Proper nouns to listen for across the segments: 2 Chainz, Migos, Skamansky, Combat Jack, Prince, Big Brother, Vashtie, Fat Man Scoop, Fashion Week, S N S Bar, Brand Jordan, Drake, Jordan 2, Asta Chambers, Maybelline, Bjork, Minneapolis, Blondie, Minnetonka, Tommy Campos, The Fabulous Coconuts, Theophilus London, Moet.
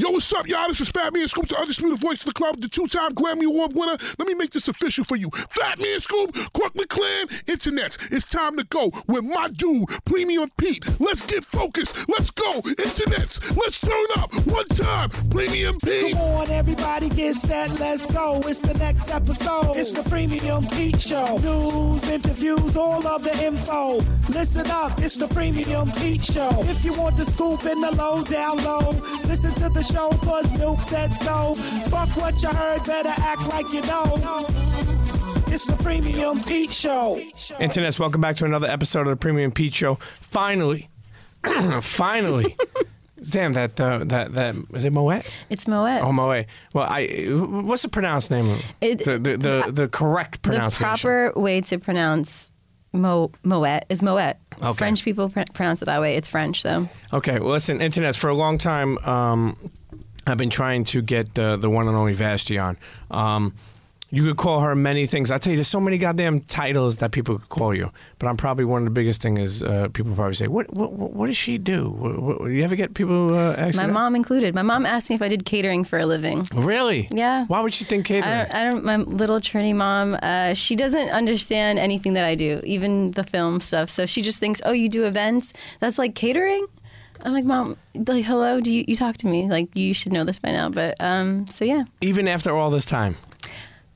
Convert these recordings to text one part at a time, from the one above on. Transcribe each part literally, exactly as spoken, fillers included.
Yo, what's up, y'all? This is Fat Man Scoop, the undisputed voice of the club, the two-time Grammy Award winner. Let me make this official for you. Fat Man Scoop, Quark McClan, Internets. It's time to go with my dude, Premium Pete. Let's get focused. Let's go, Internets. Let's turn up. One time, Premium Pete. Come on, everybody, get set. Let's go. It's the next episode. It's the Premium Pete Show. News, interviews, all of the info. Listen up. It's the Premium Pete Show. If you want the scoop and the low down low, listen to the show, cause Milk said so. Fuck what you heard, better act like you know. It's the Premium Pete Show. Internets, welcome back to another episode of the Premium Pete Show. Finally, finally. Damn, that, uh, that, that, is it Moet? It's Moet. Oh, Moet. Well, I, what's the pronounced name of it? It the, the, the, the, the correct pronunciation. The proper way to pronounce Mo, Moet is Moet. Okay. French people pr- pronounce it that way. It's French, though. Okay, well, listen, Internets, for a long time, um, I've been trying to get the, the one and only Vashtie on. Um, you could call her many things. I tell you, there's so many goddamn titles that people could call you. But I'm probably one of the biggest thing is uh, people probably say, what, what what does she do? What, what, you ever get people uh, ask you? My mom included. My mom asked me if I did catering for a living. Really? Yeah. Why would she think catering? I don't, I don't my little tranny mom, uh, she doesn't understand anything that I do, even the film stuff. So she just thinks, oh, you do events? That's like catering? I'm like, Mom, like, hello, do you, you talk to me? Like, you should know this by now. But, um, so yeah. Even after all this time?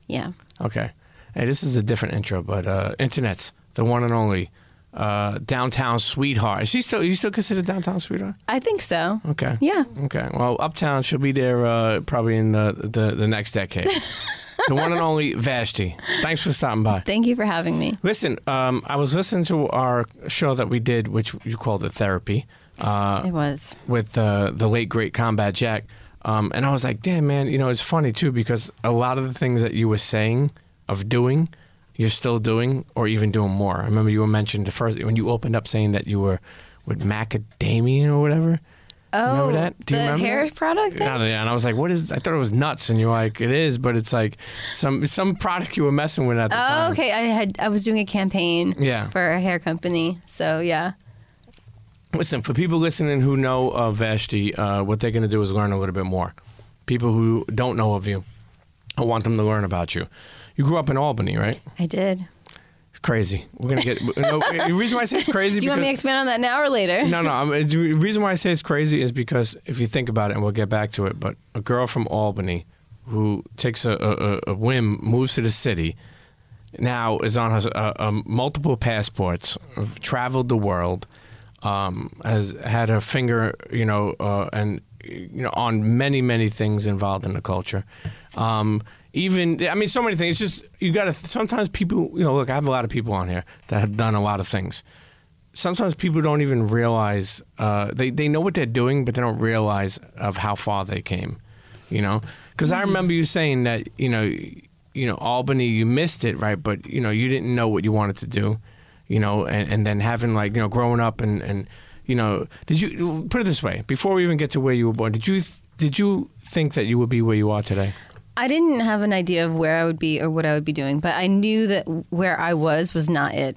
Yeah. Okay. Hey, this is a different intro, but uh, Internets, the one and only uh, downtown sweetheart. Is she still? Are you still considered downtown sweetheart? I think so. Okay. Yeah. Okay. Well, uptown, she'll be there uh, probably in the, the, the next decade. The one and only Vashtie. Thanks for stopping by. Thank you for having me. Listen, um, I was listening to our show that we did, which you called it Therapy. Uh, it was with uh, the late great Combat Jack. Um, and I was like, damn, man, you know, it's funny, too, because a lot of the things that you were saying of doing, you're still doing or even doing more. I remember you were mentioned the first when you opened up saying that you were with macadamia or whatever. Oh, remember that? Do you the remember hair that? Product thing? And I was like, what is, I thought it was nuts. And you're like, it is, but it's like some some product you were messing with at the oh, time. Oh, okay. I had I was doing a campaign yeah. for a hair company. So, yeah. Listen, for people listening who know of Vashtie, uh, what they're going to do is learn a little bit more. People who don't know of you, I want them to learn about you. You grew up in Albany, right? I did. Crazy. We're going to get... no, the reason why I say it's crazy... do you because, want me to expand on that now or later? no, no. I mean, the reason why I say it's crazy is because if you think about it, and we'll get back to it, but a girl from Albany who takes a, a, a whim, moves to the city, now is on her, uh, uh, multiple passports, traveled the world... Um, has had her finger, you know, uh, and you know, on many, many things involved in the culture. Um, even, I mean, so many things. It's just you got to. Sometimes people, you know, look, I have a lot of people on here that have done a lot of things. Sometimes people don't even realize uh, they they know what they're doing, but they don't realize of how far they came. You know, because I remember you saying that, you know, you know, Albany, you missed it, right? But you know, you didn't know what you wanted to do. You know, and, and then having, like, you know, growing up and, and, you know, did you, put it this way, before we even get to where you were born, did you did you think that you would be where you are today? I didn't have an idea of where I would be or what I would be doing, but I knew that where I was was not it.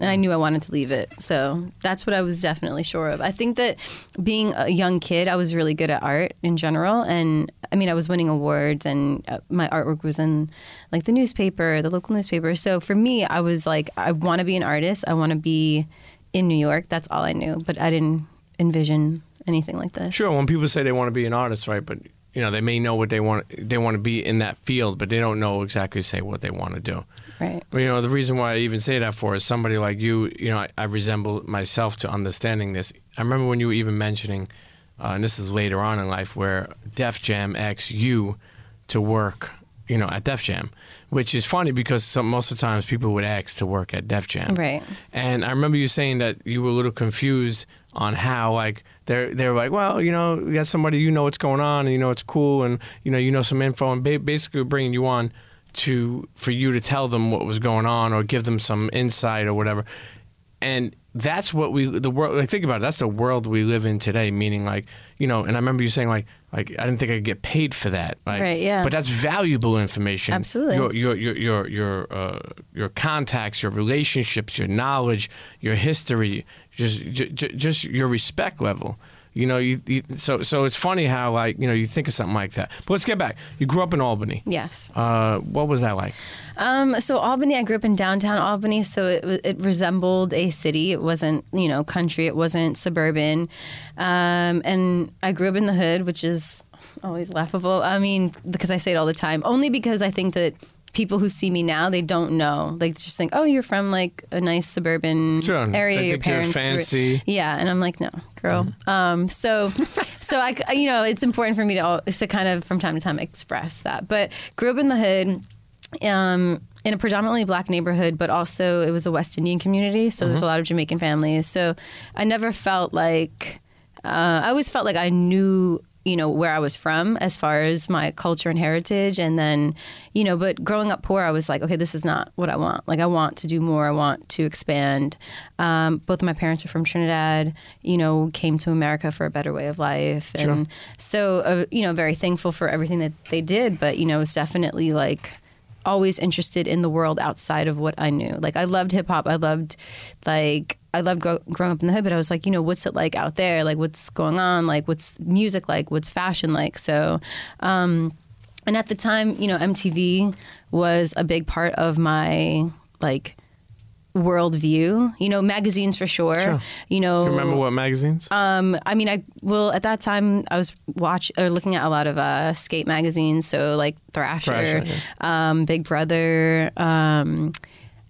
And I knew I wanted to leave it. So that's what I was definitely sure of. I think that being a young kid, I was really good at art in general. And I mean, I was winning awards and my artwork was in like the newspaper, the local newspaper. So for me, I was like, I want to be an artist. I want to be in New York. That's all I knew. But I didn't envision anything like this. Sure. When people say they want to be an artist, right? But, you know, they may know what they want. They want to be in that field, but they don't know exactly say what they want to do. Right. You know, the reason why I even say that for is somebody like you, you know, I, I resemble myself to understanding this. I remember when you were even mentioning, uh, and this is later on in life, where Def Jam asked you to work, you know, at Def Jam, which is funny because some, most of the times people would ask to work at Def Jam. Right. And I remember you saying that you were a little confused on how, like, they're, they're like, well, you know, you got somebody, you know what's going on, and you know it's cool, and, you know, you know some info, and ba- basically bringing you on to for you to tell them what was going on or give them some insight or whatever. And that's what we the world like think about it, that's the world we live in today, meaning like, you know, and I remember you saying like like I didn't think I could get paid for that. Like, right, yeah. But that's valuable information. Absolutely. Your your your your your, uh, your contacts, your relationships, your knowledge, your history, just just, just your respect level. You know, you, you so so it's funny how, like, you know, you think of something like that. But let's get back. You grew up in Albany. Yes. Uh, what was that like? Um, so Albany, I grew up in downtown Albany, so it it resembled a city. It wasn't, you know, country. It wasn't suburban. Um, and I grew up in the hood, which is always laughable. I mean, because I say it all the time, only because I think that people who see me now, they don't know. Like, they just think, oh, you're from, like, a nice suburban sure. area. They your think parents you're fancy. Were... Yeah, and I'm like, no, girl. Mm-hmm. Um, so, so I, you know, it's important for me to, to kind of, from time to time, express that. But grew up in the hood. Um, in a predominantly black neighborhood, but also it was a West Indian community, so mm-hmm. there's a lot of Jamaican families. So I never felt like, uh, I always felt like I knew, you know, where I was from as far as my culture and heritage. And then, you know, but growing up poor, I was like, okay, this is not what I want. Like, I want to do more. I want to expand. Um, both of my parents are from Trinidad, you know, came to America for a better way of life. Sure. And so, uh, you know, very thankful for everything that they did. But, you know, it was definitely like, always interested in the world outside of what I knew. Like, I loved hip hop. I loved, like, I loved grow- growing up in the hood, but I was like, you know, what's it like out there? Like, what's going on? Like, what's music like? What's fashion like? So, um, and at the time, you know, M T V was a big part of my, like, worldview, you know, magazines for sure. sure. You know, do you remember what magazines? Um, I mean, I well at that time I was watch or looking at a lot of uh, skate magazines, so like Thrasher, Thrasher yeah. um, Big Brother, um,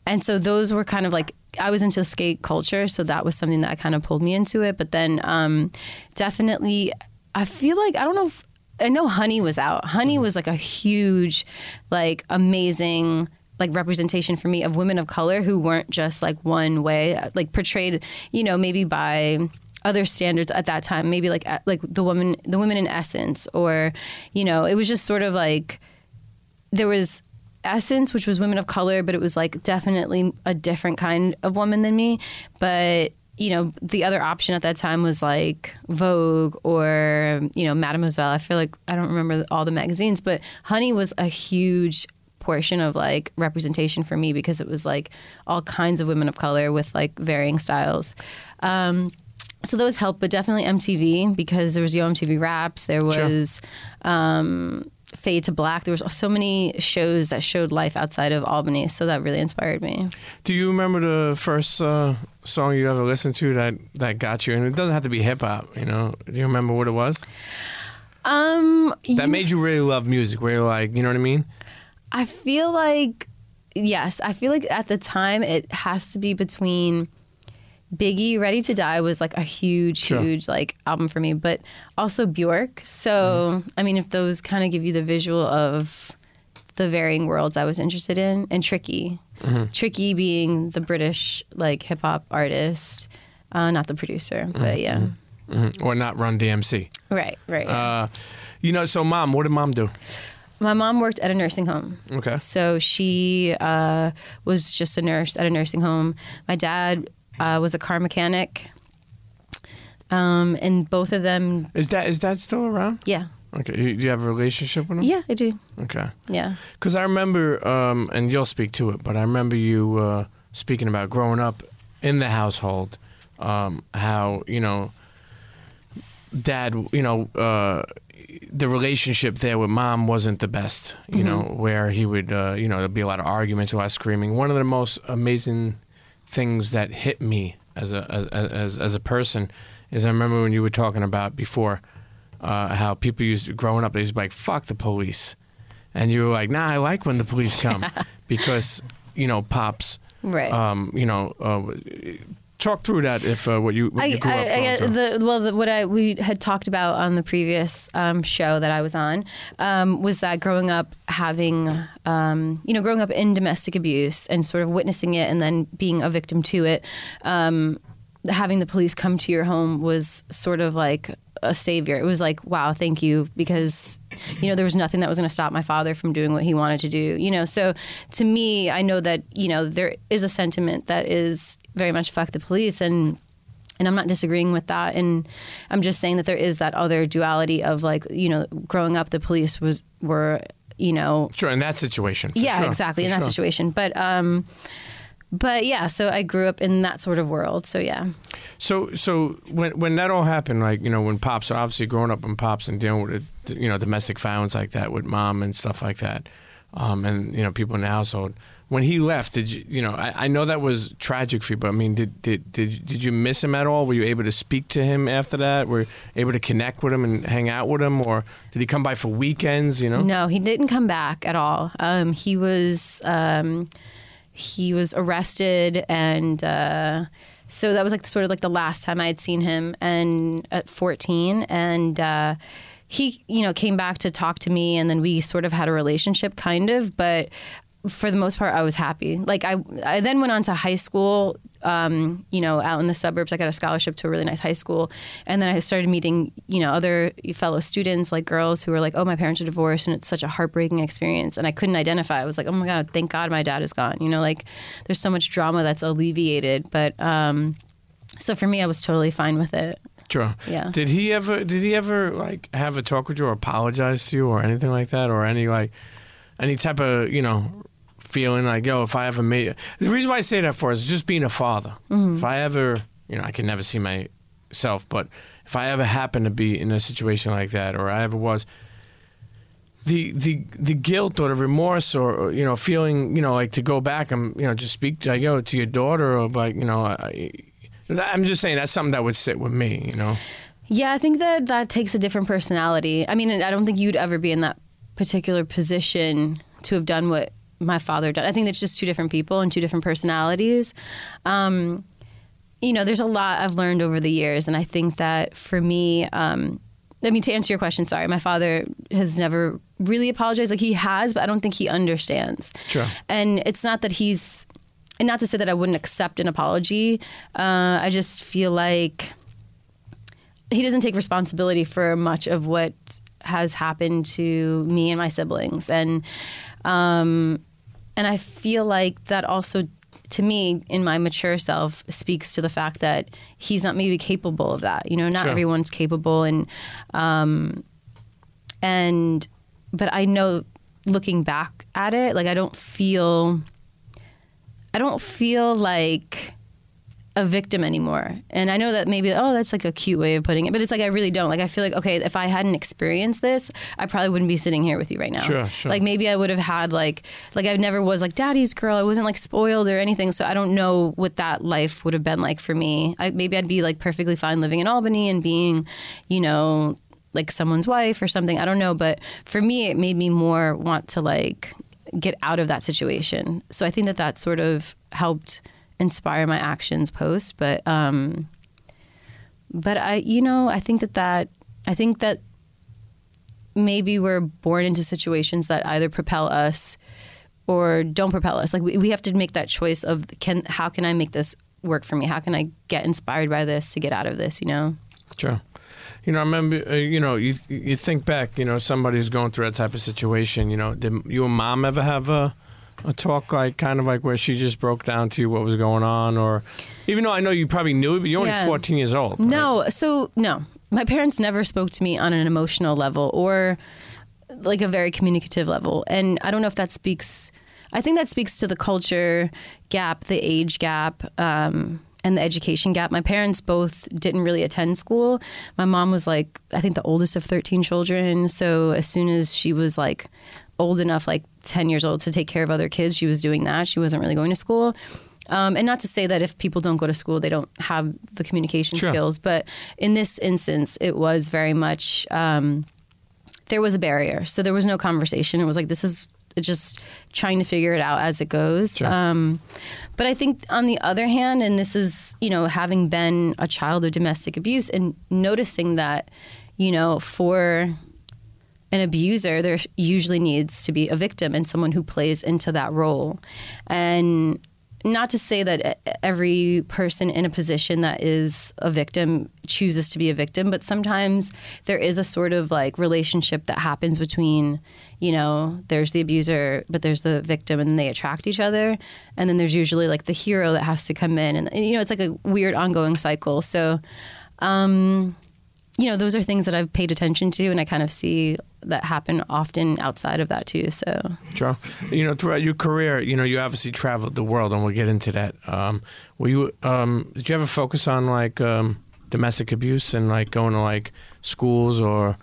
and so those were kind of like I was into skate culture, so that was something that kind of pulled me into it. But then um, definitely, I feel like I don't know. If, I know Honey was out. Honey mm-hmm. was like a huge, like amazing. Like representation for me of women of color who weren't just like one way, like portrayed, you know, maybe by other standards at that time, maybe like like the woman, the women in Essence, or, you know, it was just sort of like there was Essence, which was women of color, but it was like definitely a different kind of woman than me. But, you know, the other option at that time was like Vogue or, you know, Mademoiselle. I feel like I don't remember all the magazines, but Honey was a huge portion of like representation for me because it was like all kinds of women of color with like varying styles. Um, so those helped, but definitely M T V because there was Yo M T V Raps, there was sure. um, Fade to Black. There was so many shows that showed life outside of Albany, so that really inspired me. Do you remember the first uh, song you ever listened to that, that got you? And it doesn't have to be hip hop, you know? Do you remember what it was? Um, that made you really love music, where you're like, you know what I mean? I feel like, yes, I feel like at the time it has to be between Biggie, Ready to Die was like a huge, sure. huge like album for me, but also Bjork. So, mm-hmm. I mean, if those kind of give you the visual of the varying worlds I was interested in, and Tricky. Mm-hmm. Tricky being the British like hip hop artist, uh, not the producer, mm-hmm. but yeah. Mm-hmm. Or not Run D M C. Right, right. Uh, you know, so mom, what did mom do? My mom worked at a nursing home. Okay. So she uh, was just a nurse at a nursing home. My dad uh, was a car mechanic, um, and both of them. Is that is that still around? Yeah. Okay. Do you have a relationship with him? Yeah, I do. Okay. Yeah. Because I remember, um, and you'll speak to it, but I remember you uh, speaking about growing up in the household, um, how, you know, dad, you know. Uh, The relationship there with mom wasn't the best, you mm-hmm. know, where he would, uh, you know, there'd be a lot of arguments, a lot of screaming. One of the most amazing things that hit me as a as as, as a person is I remember when you were talking about before uh, how people used to, growing up, they used to be like, fuck the police. And you were like, nah, I like when the police come because, you know, pops, right. um, you know, uh, talk through that if uh, what you, what I, you grew I, up I, the, well, the, what I we had talked about on the previous um, show that I was on um, was that growing up having, um, you know, growing up in domestic abuse and sort of witnessing it and then being a victim to it, um, having the police come to your home was sort of like a savior. It was like, wow, thank you, because, you know, there was nothing that was going to stop my father from doing what he wanted to do, you know. So to me, I know that, you know, there is a sentiment that is very much fuck the police, and and I'm not disagreeing with that, and I'm just saying that there is that other duality of like, you know, growing up the police was were, you know, sure in that situation. Yeah, sure, exactly in that sure. situation. But um, But yeah, so I grew up in that sort of world. So yeah. So so when when that all happened, like, you know, when Pops, so obviously growing up in Pops and dealing with, you know, domestic violence like that with Mom and stuff like that, um, and, you know, people in the household. When he left, did you, you know, I, I know that was tragic for you, but I mean, did, did did did you miss him at all? Were you able to speak to him after that? Were you able to connect with him and hang out with him? Or did he come by for weekends, you know? No, he didn't come back at all. Um, he was, um, he was arrested, and uh, so that was like sort of like the last time I had seen him, and at fourteen, and uh, he, you know, came back to talk to me, and then we sort of had a relationship, kind of, but for the most part, I was happy. Like, I I then went on to high school, um, you know, out in the suburbs. I got a scholarship to a really nice high school. And then I started meeting, you know, other fellow students, like girls who were like, oh, my parents are divorced, and it's such a heartbreaking experience. And I couldn't identify. I was like, oh, my God, thank God my dad is gone. You know, like, there's so much drama that's alleviated. But um, so for me, I was totally fine with it. Sure. Yeah. Did he ever, did he ever, like, have a talk with you or apologize to you or anything like that, or any, like, any type of, you know, feeling like, yo, if I ever made it. The reason why I say that for is just being a father. Mm-hmm. If I ever, you know, I can never see myself, but if I ever happen to be in a situation like that, or I ever was, the the the guilt or the remorse, or, or you know, feeling, you know, like to go back and, you know, just speak to, like, yo, to your daughter, or like, you know, I, I'm just saying that's something that would sit with me, you know? Yeah, I think that that takes a different personality. I mean, I don't think you'd ever be in that particular position to have done what my father done. I think that's just two different people and two different personalities. Um, you know, there's a lot I've learned over the years, and I think that for me, um, I mean, to answer your question, sorry, my father has never really apologized. Like, he has, but I don't think he understands. Sure. And it's not that he's, and not to say that I wouldn't accept an apology. Uh, I just feel like he doesn't take responsibility for much of what has happened to me and my siblings. And um, and I feel like that also, to me, in my mature self, speaks to the fact that he's not maybe capable of that. You know, not sure. Everyone's capable. And, um, and but I know, looking back at it, like, I don't feel, I don't feel like a victim anymore. And I know that maybe, oh, that's like a cute way of putting it, but it's like, I really don't. Like, I feel like, okay, if I hadn't experienced this, I probably wouldn't be sitting here with you right now. Sure, sure. Like, maybe I would have had like, like I never was like daddy's girl. I wasn't like spoiled or anything. So I don't know what that life would have been like for me. I, maybe I'd be like perfectly fine living in Albany and being, you know, like someone's wife or something. I don't know. But for me, it made me more want to like get out of that situation. So I think that that sort of helped inspire my actions post, but um, but I, you know, I think that that I think that maybe we're born into situations that either propel us or don't propel us. Like, we, we have to make that choice of can how can I make this work for me? How can I get inspired by this to get out of this? You know. Sure. You know, I remember. Uh, you know, you you think back. You know, somebody's going through that type of situation. You know, did your mom ever have a? A talk like kind of like where she just broke down to you what was going on? Or even though I know you probably knew it, but you're yeah. only fourteen years old. Right? No, so no, my parents never spoke to me on an emotional level or like a very communicative level. And I don't know if that speaks, I think that speaks to the culture gap, the age gap, um, and the education gap. My parents both didn't really attend school. My mom was like, I think the oldest of thirteen children. So as soon as she was like old enough, like ten years old, to take care of other kids, she was doing that. She wasn't really going to school. Um, and not to say that if people don't go to school, they don't have the communication sure. skills. But in this instance, it was very much, um, there was a barrier. So there was no conversation. It was like, this is just trying to figure it out as it goes. Sure. Um, but I think on the other hand, and this is, you know, having been a child of domestic abuse and noticing that, you know, for an abuser, there usually needs to be a victim and someone who plays into that role. And not to say that every person in a position that is a victim chooses to be a victim, but sometimes there is a sort of like relationship that happens between, you know, there's the abuser, but there's the victim, and they attract each other. And then there's usually like the hero that has to come in. And, you know, it's like a weird ongoing cycle. So, um, you know, those are things that I've paid attention to, and I kind of see that happen often outside of that too. So, sure. You know, throughout your career, you know, you obviously traveled the world, and we'll get into that. Um, were you? Um, did you ever focus on like um, domestic abuse and like going to like schools or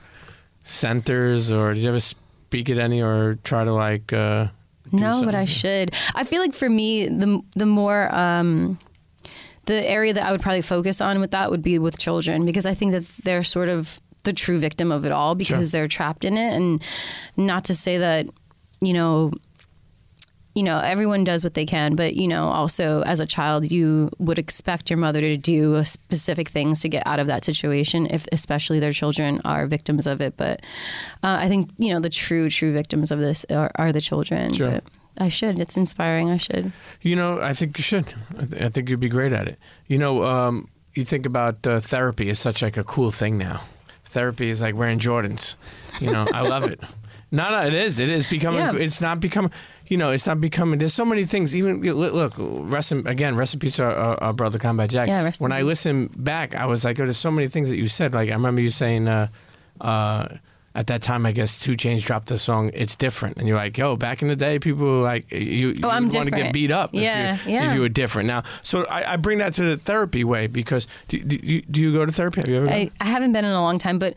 centers, or did you ever speak at any or try to like? Uh, do no, something? But I should. I feel like for me, the the more. Um, The area that I would probably focus on with that would be with children, because I think that they're sort of the true victim of it all, because sure. they're trapped in it. And not to say that, you know, you know, everyone does what they can. But, you know, also as a child, you would expect your mother to do specific things to get out of that situation, if especially their children are victims of it. But uh, I think, you know, the true, true victims of this are, are the children. Sure. But I should. It's inspiring. I should. You know, I think you should. I, th- I think you'd be great at it. You know, um, you think about uh, therapy is such like a cool thing now. Therapy is like wearing Jordans. You know, I love it. No, no, it is. It is becoming. Yeah. It's not becoming. You know, it's not becoming. There's so many things. Even look, rest in, again, rest in peace, our, our, our brother Combat Jack. Yeah, rest in when peace. I listen back, I was like, oh, there's so many things that you said. Like I remember you saying. Uh, uh, At that time, I guess, two Chainz dropped the song, It's Different. And you're like, yo, back in the day, people were like, you, oh, you want to get beat up yeah, if, you, yeah. if you were different. Now, so I, I bring that to the therapy way, because do, do, you, do you go to therapy? Have you ever I, I haven't been in a long time, but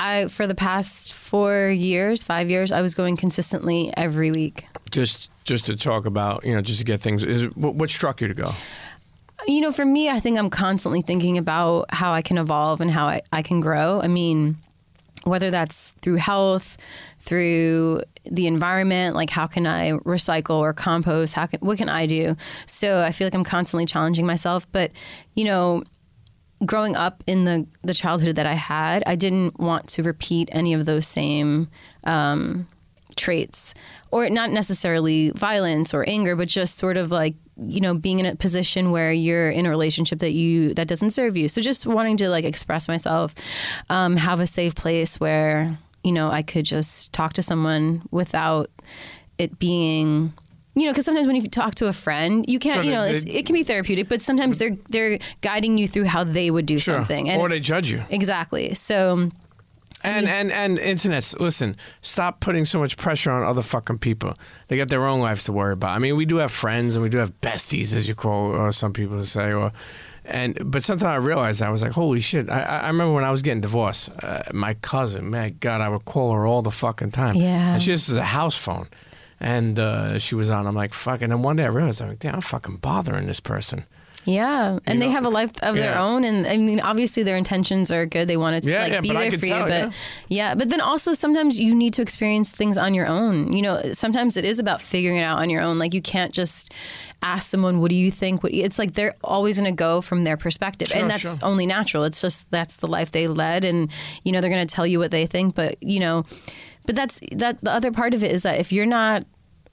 I for the past four years, five years, I was going consistently every week. Just just to talk about, you know, just to get things. Is, what, what struck you to go? You know, for me, I think I'm constantly thinking about how I can evolve and how I, I can grow. I mean... whether that's through health, through the environment, like how can I recycle or compost? How can what can I do? So I feel like I'm constantly challenging myself. But, you know, growing up in the, the childhood that I had, I didn't want to repeat any of those same um, traits, or not necessarily violence or anger, but just sort of like, you know, being in a position where you're in a relationship that you that doesn't serve you. So just wanting to like express myself, um, have a safe place where, you know, I could just talk to someone without it being, you know, because sometimes when you talk to a friend, you can't, so you know, they, it's, it can be therapeutic, but sometimes they're they're guiding you through how they would do sure. something, and or they judge you exactly. So. And, and and internets, listen, stop putting so much pressure on other fucking people. They got their own lives to worry about. I mean, we do have friends and we do have besties, as you call, or some people say, or and but sometimes I realized I was like, holy shit! I, I remember when I was getting divorced, uh, my cousin, man, God, I would call her all the fucking time. Yeah, and she just was a house phone, and uh, she was on. I'm like, fuck. And then one day I realized I'm like, damn, I'm fucking bothering this person. Yeah, and you they know, have a life of yeah. their own, and I mean, obviously their intentions are good. They wanted to yeah, like yeah, be there for tell, you, but yeah. yeah. But then also sometimes you need to experience things on your own. You know, sometimes it is about figuring it out on your own. Like you can't just ask someone, "What do you think?" What it's like they're always going to go from their perspective, sure, and that's sure. only natural. It's just that's the life they led, and you know they're going to tell you what they think. But you know, but that's that. The other part of it is that if you're not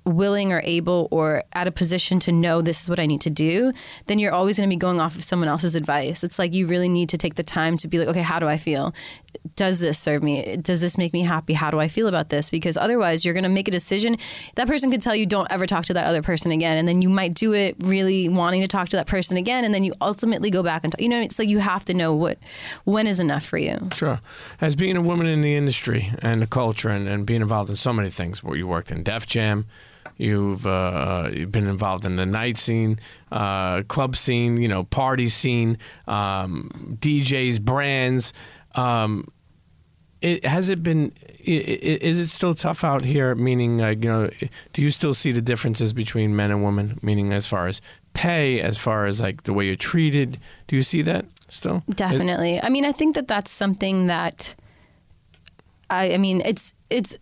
willing or able or at a position to know this is what I need to do, then you're always going to be going off of someone else's advice. It's like you really need to take the time to be like, okay, how do I feel? Does this serve me? Does this make me happy? How do I feel about this? Because otherwise you're going to make a decision. That person could tell you don't ever talk to that other person again. And then you might do it really wanting to talk to that person again. And then you ultimately go back and talk. You know, it's like you have to know what, when is enough for you. Sure. As being a woman in the industry and the culture and, and being involved in so many things where you worked in Def Jam, You've uh, you've been involved in the night scene, uh, club scene, you know, party scene, um, D Js, brands. Um, it, has it been? Is it still tough out here? Meaning, uh, you know, do you still see the differences between men and women? Meaning, as far as pay, as far as like the way you're treated, do you see that still? Definitely. It, I mean, I think that that's something that. I, I mean, it's it's.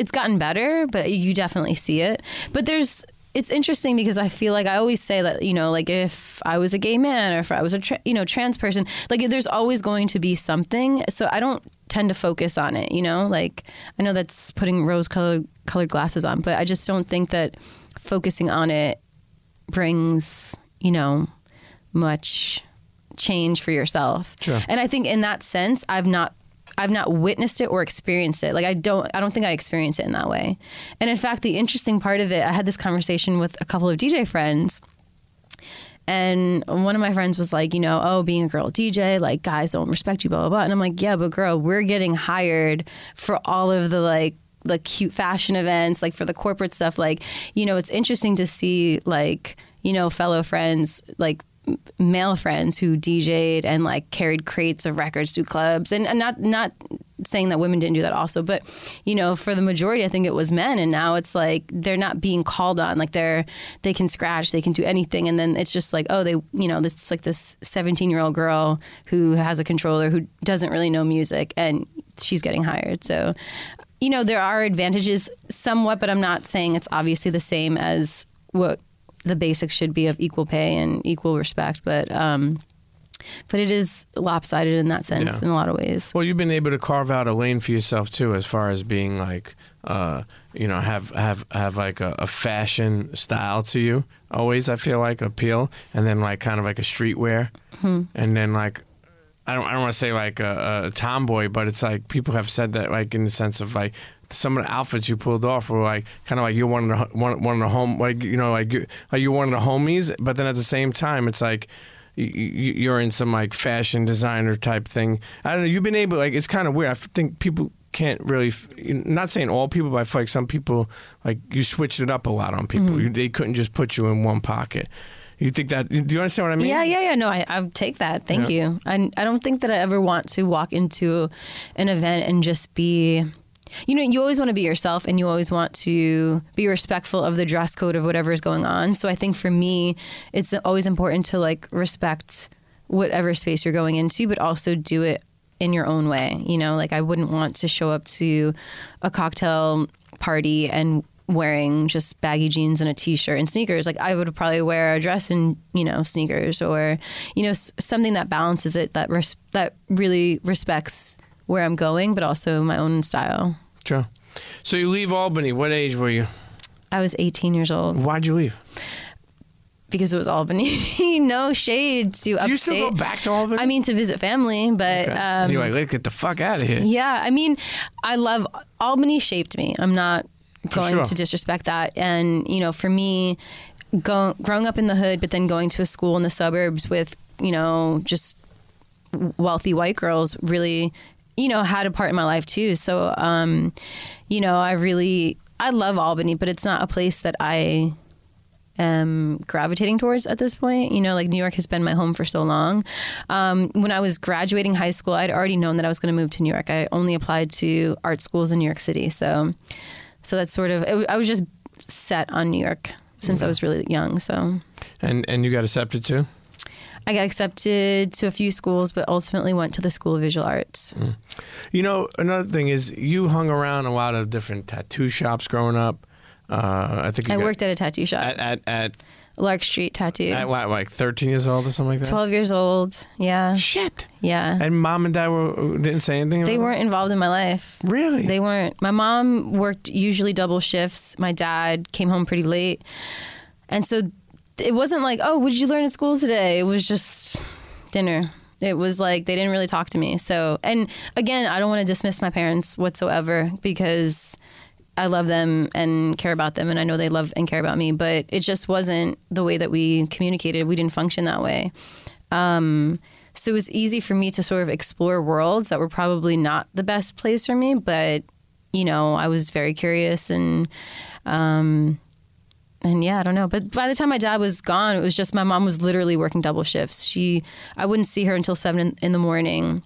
It's gotten better, but you definitely see it. But there's, it's interesting because I feel like I always say that, you know, like if I was a gay man or if I was a, tra- you know, trans person, like there's always going to be something. So I don't tend to focus on it, you know, like I know that's putting rose colored, colored glasses on, but I just don't think that focusing on it brings, you know, much change for yourself. Sure. And I think in that sense, I've not I've not witnessed it or experienced it. Like I don't, I don't think I experienced it in that way. And in fact, the interesting part of it, I had this conversation with a couple of D J friends, And one of my friends was like, you know, oh, being a girl D J, like, guys don't respect you, blah, blah, blah. And I'm like, yeah, but girl, we're getting hired for all of the, like, the cute fashion events, like, for the corporate stuff. Like, you know, it's interesting to see, like, you know, fellow friends, like, male friends who D J'd and, like, carried crates of records to clubs. And, and not not saying that women didn't do that also, but, you know, for the majority, I think it was men. And now it's like they're not being called on. Like, they're they can scratch, they can do anything. And then it's just like, oh, they, you know, it's like this seventeen-year-old girl who has a controller who doesn't really know music, and she's getting hired. So, you know, there are advantages somewhat, but I'm not saying it's obviously the same as what the basics should be of equal pay and equal respect, but um, but it is lopsided in that sense, yeah, in a lot of ways. Well, you've been able to carve out a lane for yourself too, as far as being like, uh, you know, have have have like a, a fashion style to you. Always, I feel like appeal, and then like kind of like a streetwear, mm-hmm. and then like I don't I don't want to say like a, a tomboy, but it's like people have said that like in the sense of like, some of the outfits you pulled off were like kind of like you're one of the one, one of the home like you know like you like you're one of the homies, but then at the same time it's like you, you're in some like fashion designer type thing. I don't know. You've been able like it's kind of weird. I think people can't really. Not saying all people, but I feel like some people like you switched it up a lot on people. Mm-hmm. You, they couldn't just put you in one pocket. You think that? Do you understand what I mean? Yeah, yeah, yeah. No, I, I take that. Thank yeah. you. I I don't think that I ever want to walk into an event and just be. You know, you always want to be yourself, and you always want to be respectful of the dress code of whatever is going on. So I think for me, it's always important to like respect whatever space you're going into, but also do it in your own way. You know, like I wouldn't want to show up to a cocktail party and wearing just baggy jeans and a t-shirt and sneakers. Like I would probably wear a dress and, you know, sneakers, or, you know, s- something that balances it, that res- that really respects where I'm going, but also my own style. Sure. So you leave Albany. What age were you? I was eighteen years old. Why'd you leave? Because it was Albany. No shade to upstate. Do you still go back to Albany? I mean, to visit family, but... Okay. Um, you're like, let's get the fuck out of here. Yeah, I mean, I love... Albany shaped me. I'm not going sure. to disrespect that. And, you know, for me, go, growing up in the hood, but then going to a school in the suburbs with, you know, just wealthy white girls really... you know, had a part in my life too. So, um, you know, I really, I love Albany, but it's not a place that I am gravitating towards at this point. You know, like New York has been my home for so long. Um, when I was graduating high school, I'd already known that I was going to move to New York. I only applied to art schools in New York City. So, so that's sort of, it, I was just set on New York since yeah. I was really young. So, and, and you got accepted too? I got accepted to a few schools, but ultimately went to the School of Visual Arts. Mm. You know, another thing is you hung around a lot of different tattoo shops growing up. Uh, I think you I got, worked at a tattoo shop. At, at, at Lark Street Tattoo. At what, like thirteen years old or something like that? twelve years old, yeah. Shit! Yeah. And mom and dad were, didn't say anything about They weren't that? Involved in my life. Really? They weren't. My mom worked usually double shifts. My dad came home pretty late. And so... it wasn't like, oh, what did you learn in school today? It was just dinner. It was like they didn't really talk to me. So, and again, I don't want to dismiss my parents whatsoever because I love them and care about them, and I know they love and care about me, but it just wasn't the way that we communicated. We didn't function that way. Um, so it was easy for me to sort of explore worlds that were probably not the best place for me, but, you know, I was very curious and... Um, And yeah, I don't know. But by the time my dad was gone, it was just my mom was literally working double shifts. She, I wouldn't see her until seven in, in the morning.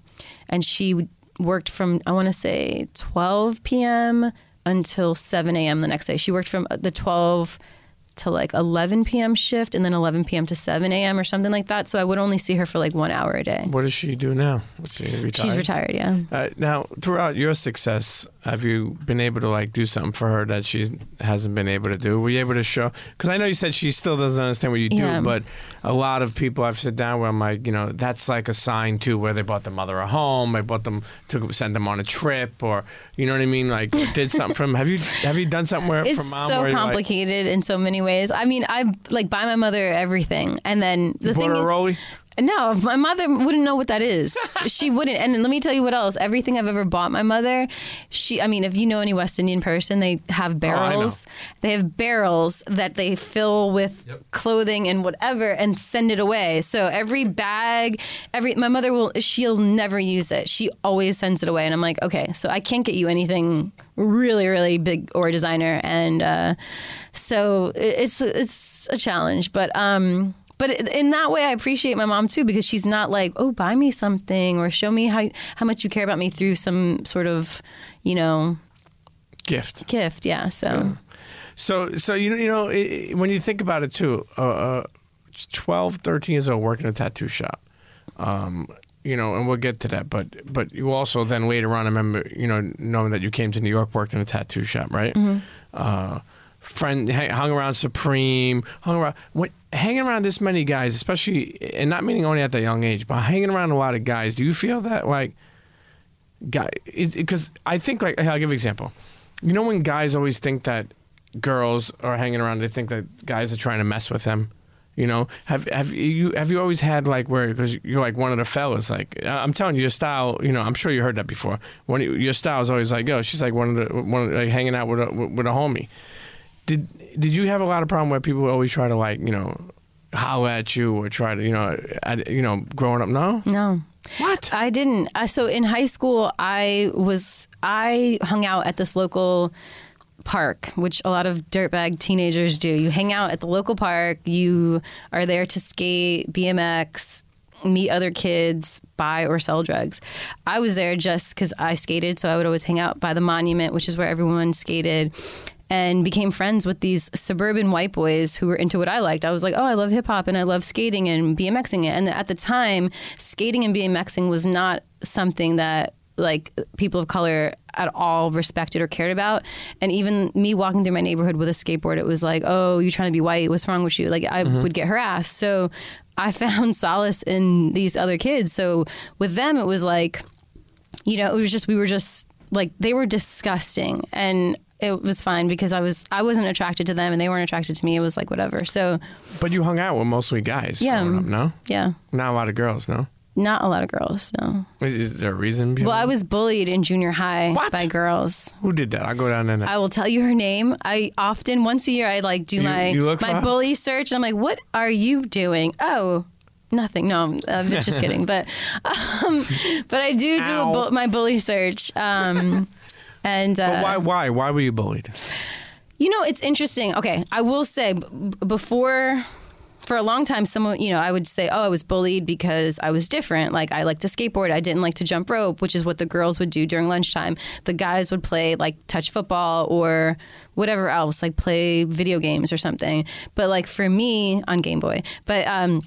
And she worked from, I want to say, twelve p.m. until seven a.m. the next day. She worked from the twelve to like eleven p.m. shift and then eleven p.m. to seven a.m. or something like that. So I would only see her for like one hour a day. What does she do now? Is she retired? She's retired, yeah. Uh, now, throughout your success, have you been able to like do something for her that she hasn't been able to do? Were you able to show? Because I know you said she still doesn't understand what you do, yeah. but a lot of people I've sat down where I'm like, you know, that's like a sign too, where they bought the mother a home, they bought them to send them on a trip, or you know what I mean, like did something from. Have you have you done something where it's for mom? It's so where complicated like, in so many ways. I mean, I like buy my mother everything, and then the you thing. Bought her a Rollie? No, my mother wouldn't know what that is. She wouldn't. And let me tell you what else. Everything I've ever bought my mother, she, I mean, if you know any West Indian person, they have barrels. Oh, they have barrels that they fill with yep. clothing and whatever and send it away. So every bag, every my mother will, she'll never use it. She always sends it away. And I'm like, okay, so I can't get you anything really, really big or designer. And uh, so it's, it's a challenge. But, um... But in that way, I appreciate my mom, too, because she's not like, oh, buy me something or show me how how much you care about me through some sort of, you know, gift. Gift. Yeah. So. Yeah. So. So, you know, you know, it, when you think about it, too, uh, twelve, thirteen years old working in a tattoo shop, um, you know, and we'll get to that. But but you also then later on, I remember, you know, knowing that you came to New York, worked in a tattoo shop. Right. Mm-hmm. Uh Friend hung around Supreme, hung around, went, hanging around this many guys, especially, and not meaning only at that young age, but hanging around a lot of guys. Do you feel that like, guy? Because I think like, I'll give you an example. You know when guys always think that girls are hanging around, they think that guys are trying to mess with them. You know, have have you have you always had like where because you're like one of the fellas? Like I'm telling you, your style. You know, I'm sure you heard that before. When you, your style is always like, oh, she's like one of the one of, like hanging out with a, with a homie. Did did you have a lot of problem where people always try to like you know holler at you or try to you know at, you know growing up? No, no. What? I didn't. Uh, so in high school, I was I hung out at this local park, which a lot of dirtbag teenagers do. You hang out at the local park. You are there to skate, B M X, meet other kids, buy or sell drugs. I was there just because I skated, so I would always hang out by the monument, which is where everyone skated. And became friends with these suburban white boys who were into what I liked. I was like, oh, I love hip hop and I love skating and BMXing it. And at the time, skating and BMXing was not something that like people of color at all respected or cared about. And even me walking through my neighborhood with a skateboard, it was like, oh, you trying to be white? What's wrong with you? Like I mm-hmm. would get harassed. So I found solace in these other kids. So with them, it was like, you know, it was just, we were just like, they were disgusting. And it was fine because I was I wasn't attracted to them and they weren't attracted to me. It was like whatever. So, but you hung out with mostly guys. Yeah. Growing up, no. Yeah. Not a lot of girls. No. Not a lot of girls. No. Is, is there a reason? Well, I was bullied in junior high what? by girls. Who did that? I'll go down and I will tell you her name. I often once a year I like do you, my you look my bully search. And I'm like, what are you doing? Oh. Nothing. No, I'm just kidding. But um, but I do do a bu- my bully search. Um, and uh, but why? Why? Why were you bullied? You know, it's interesting. Okay, I will say b- before. For a long time, someone, you know, I would say, oh, I was bullied because I was different. Like, I liked to skateboard. I didn't like to jump rope, which is what the girls would do during lunchtime. The guys would play, like, touch football or whatever else, like play video games or something. But, like, for me, on Game Boy. But, um...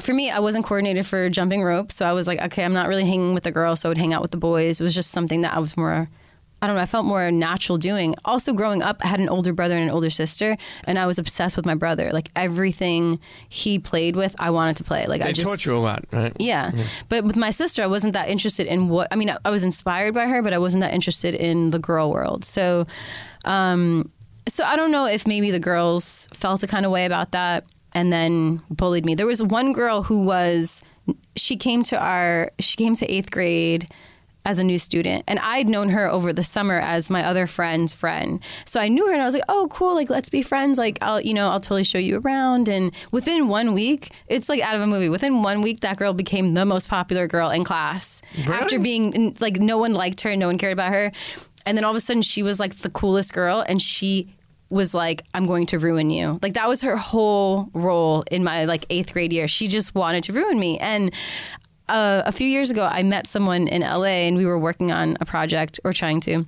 For me, I wasn't coordinated for jumping rope, so I was like, okay, I'm not really hanging with the girls, so I would hang out with the boys. It was just something that I was more, I don't know, I felt more natural doing. Also, growing up, I had an older brother and an older sister, and I was obsessed with my brother. Like, everything he played with, I wanted to play. Like, they I just, taught you a lot, right? Yeah. yeah. But with my sister, I wasn't that interested in what, I mean, I was inspired by her, but I wasn't that interested in the girl world. So, um, so I don't know if maybe the girls felt a kind of way about that. And then bullied me. There was one girl who was, she came to our, she came to eighth grade as a new student. And I'd known her over the summer as my other friend's friend. So I knew her and I was like, oh, cool. Like, let's be friends. Like, I'll, you know, I'll totally show you around. And within one week, it's like out of a movie. Within one week, that girl became the most popular girl in class. Really? After being, like, no one liked her. No one cared about her. And then all of a sudden, she was, like, the coolest girl. And she was like, I'm going to ruin you. Like, that was her whole role in my, like, eighth grade year. She just wanted to ruin me. And uh, a few years ago, I met someone in L A, and we were working on a project, or trying to,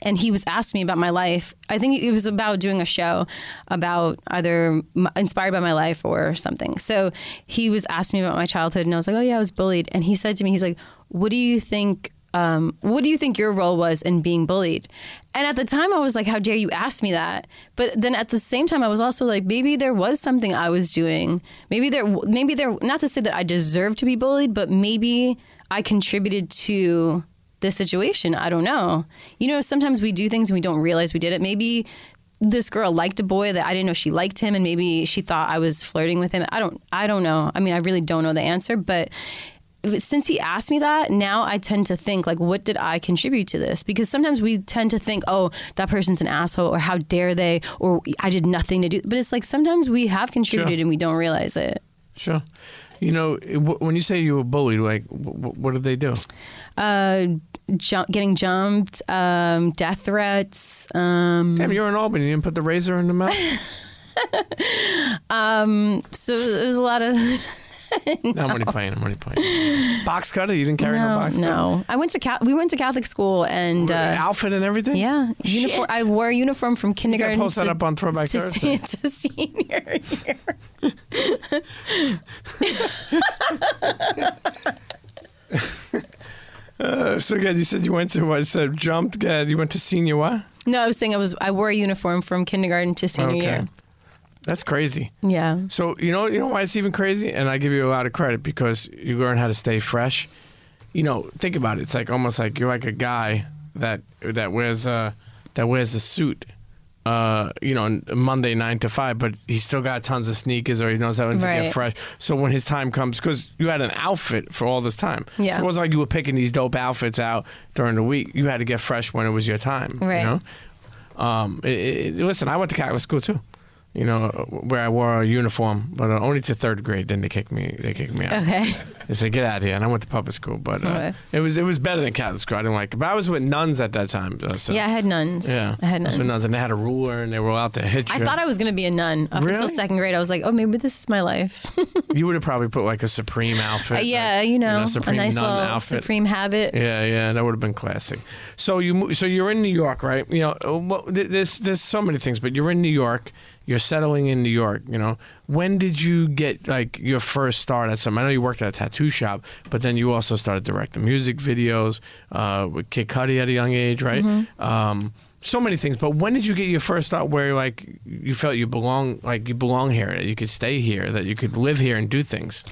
and he was asking me about my life. I think it was about doing a show about either inspired by my life or something. So he was asking me about my childhood, and I was like, oh, yeah, I was bullied. And he said to me, he's like, what do you think... Um, what do you think your role was in being bullied? And at the time I was like, how dare you ask me that? But then at the same time, I was also like, maybe there was something I was doing. Maybe there, maybe there, not to say that I deserve to be bullied, but maybe I contributed to this situation. I don't know. You know, sometimes we do things and we don't realize we did it. Maybe this girl liked a boy that I didn't know she liked him, and maybe she thought I was flirting with him. I don't I don't know. I mean, I really don't know the answer, but since he asked me that, now I tend to think, like, what did I contribute to this? Because sometimes we tend to think, oh, that person's an asshole, or how dare they, or I did nothing to do. But it's like sometimes we have contributed, sure, and we don't realize it. Sure. You know, when you say you were bullied, like, what did they do? Uh, jump, getting jumped, um, death threats. Um, Damn, you're in Albany. You didn't put the razor in the mouth? um, so it was a lot of... No. no, I'm already playing. I'm already playing. Box cutter? You didn't carry no, no box cutter? No. I went to Cal- we went to Catholic school and... Uh, outfit and everything? Yeah. Uniform. I wore a uniform from kindergarten to... post that up on Throwback to, Thursday. To, to senior year. uh, so, again, you said you went to, what, said jumped, uh, you went to senior what? No, I was saying I was. I wore a uniform from kindergarten to senior okay. year. That's crazy. Yeah. So you know, you know why it's even crazy, and I give you a lot of credit because you learn how to stay fresh. You know, think about it. It's like almost like you're like a guy that that wears uh that wears a suit, uh you know, on Monday nine to five, but he's still got tons of sneakers, or he knows how to right. get fresh. So when his time comes, because you had an outfit for all this time, yeah, so it wasn't like you were picking these dope outfits out during the week. You had to get fresh when it was your time. Right. You know. Um. It, it, listen, I went to Catholic school too. You know, where I wore a uniform, but only to third grade. Then they kicked me. They kicked me out. Okay. They said, "Get out of here!" And I went to public school, but uh, okay. it was it was better than Catholic school. I didn't like it, but I was with nuns at that time. So. Yeah, I had nuns. Yeah, I had nuns. I was with nuns, and they had a ruler, and they were out to hit you. I thought I was going to be a nun up really? until second grade. I was like, "Oh, maybe this is my life." You would have probably put like a Supreme outfit. Uh, yeah, like, you know, you know Supreme a nice nun little outfit. Supreme habit. Yeah, yeah, that would have been classic. So you, so you're in New York, right? You know, well, there's there's so many things, but you're in New York. You're settling in New York, you know. When did you get, like, your first start at something? I know you worked at a tattoo shop, but then you also started directing music videos uh, with Kid Cudi at a young age, right? Mm-hmm. Um, so many things. But when did you get your first start where, like, you felt you belong, like, you belong here, that you could stay here, that you could live here and do things?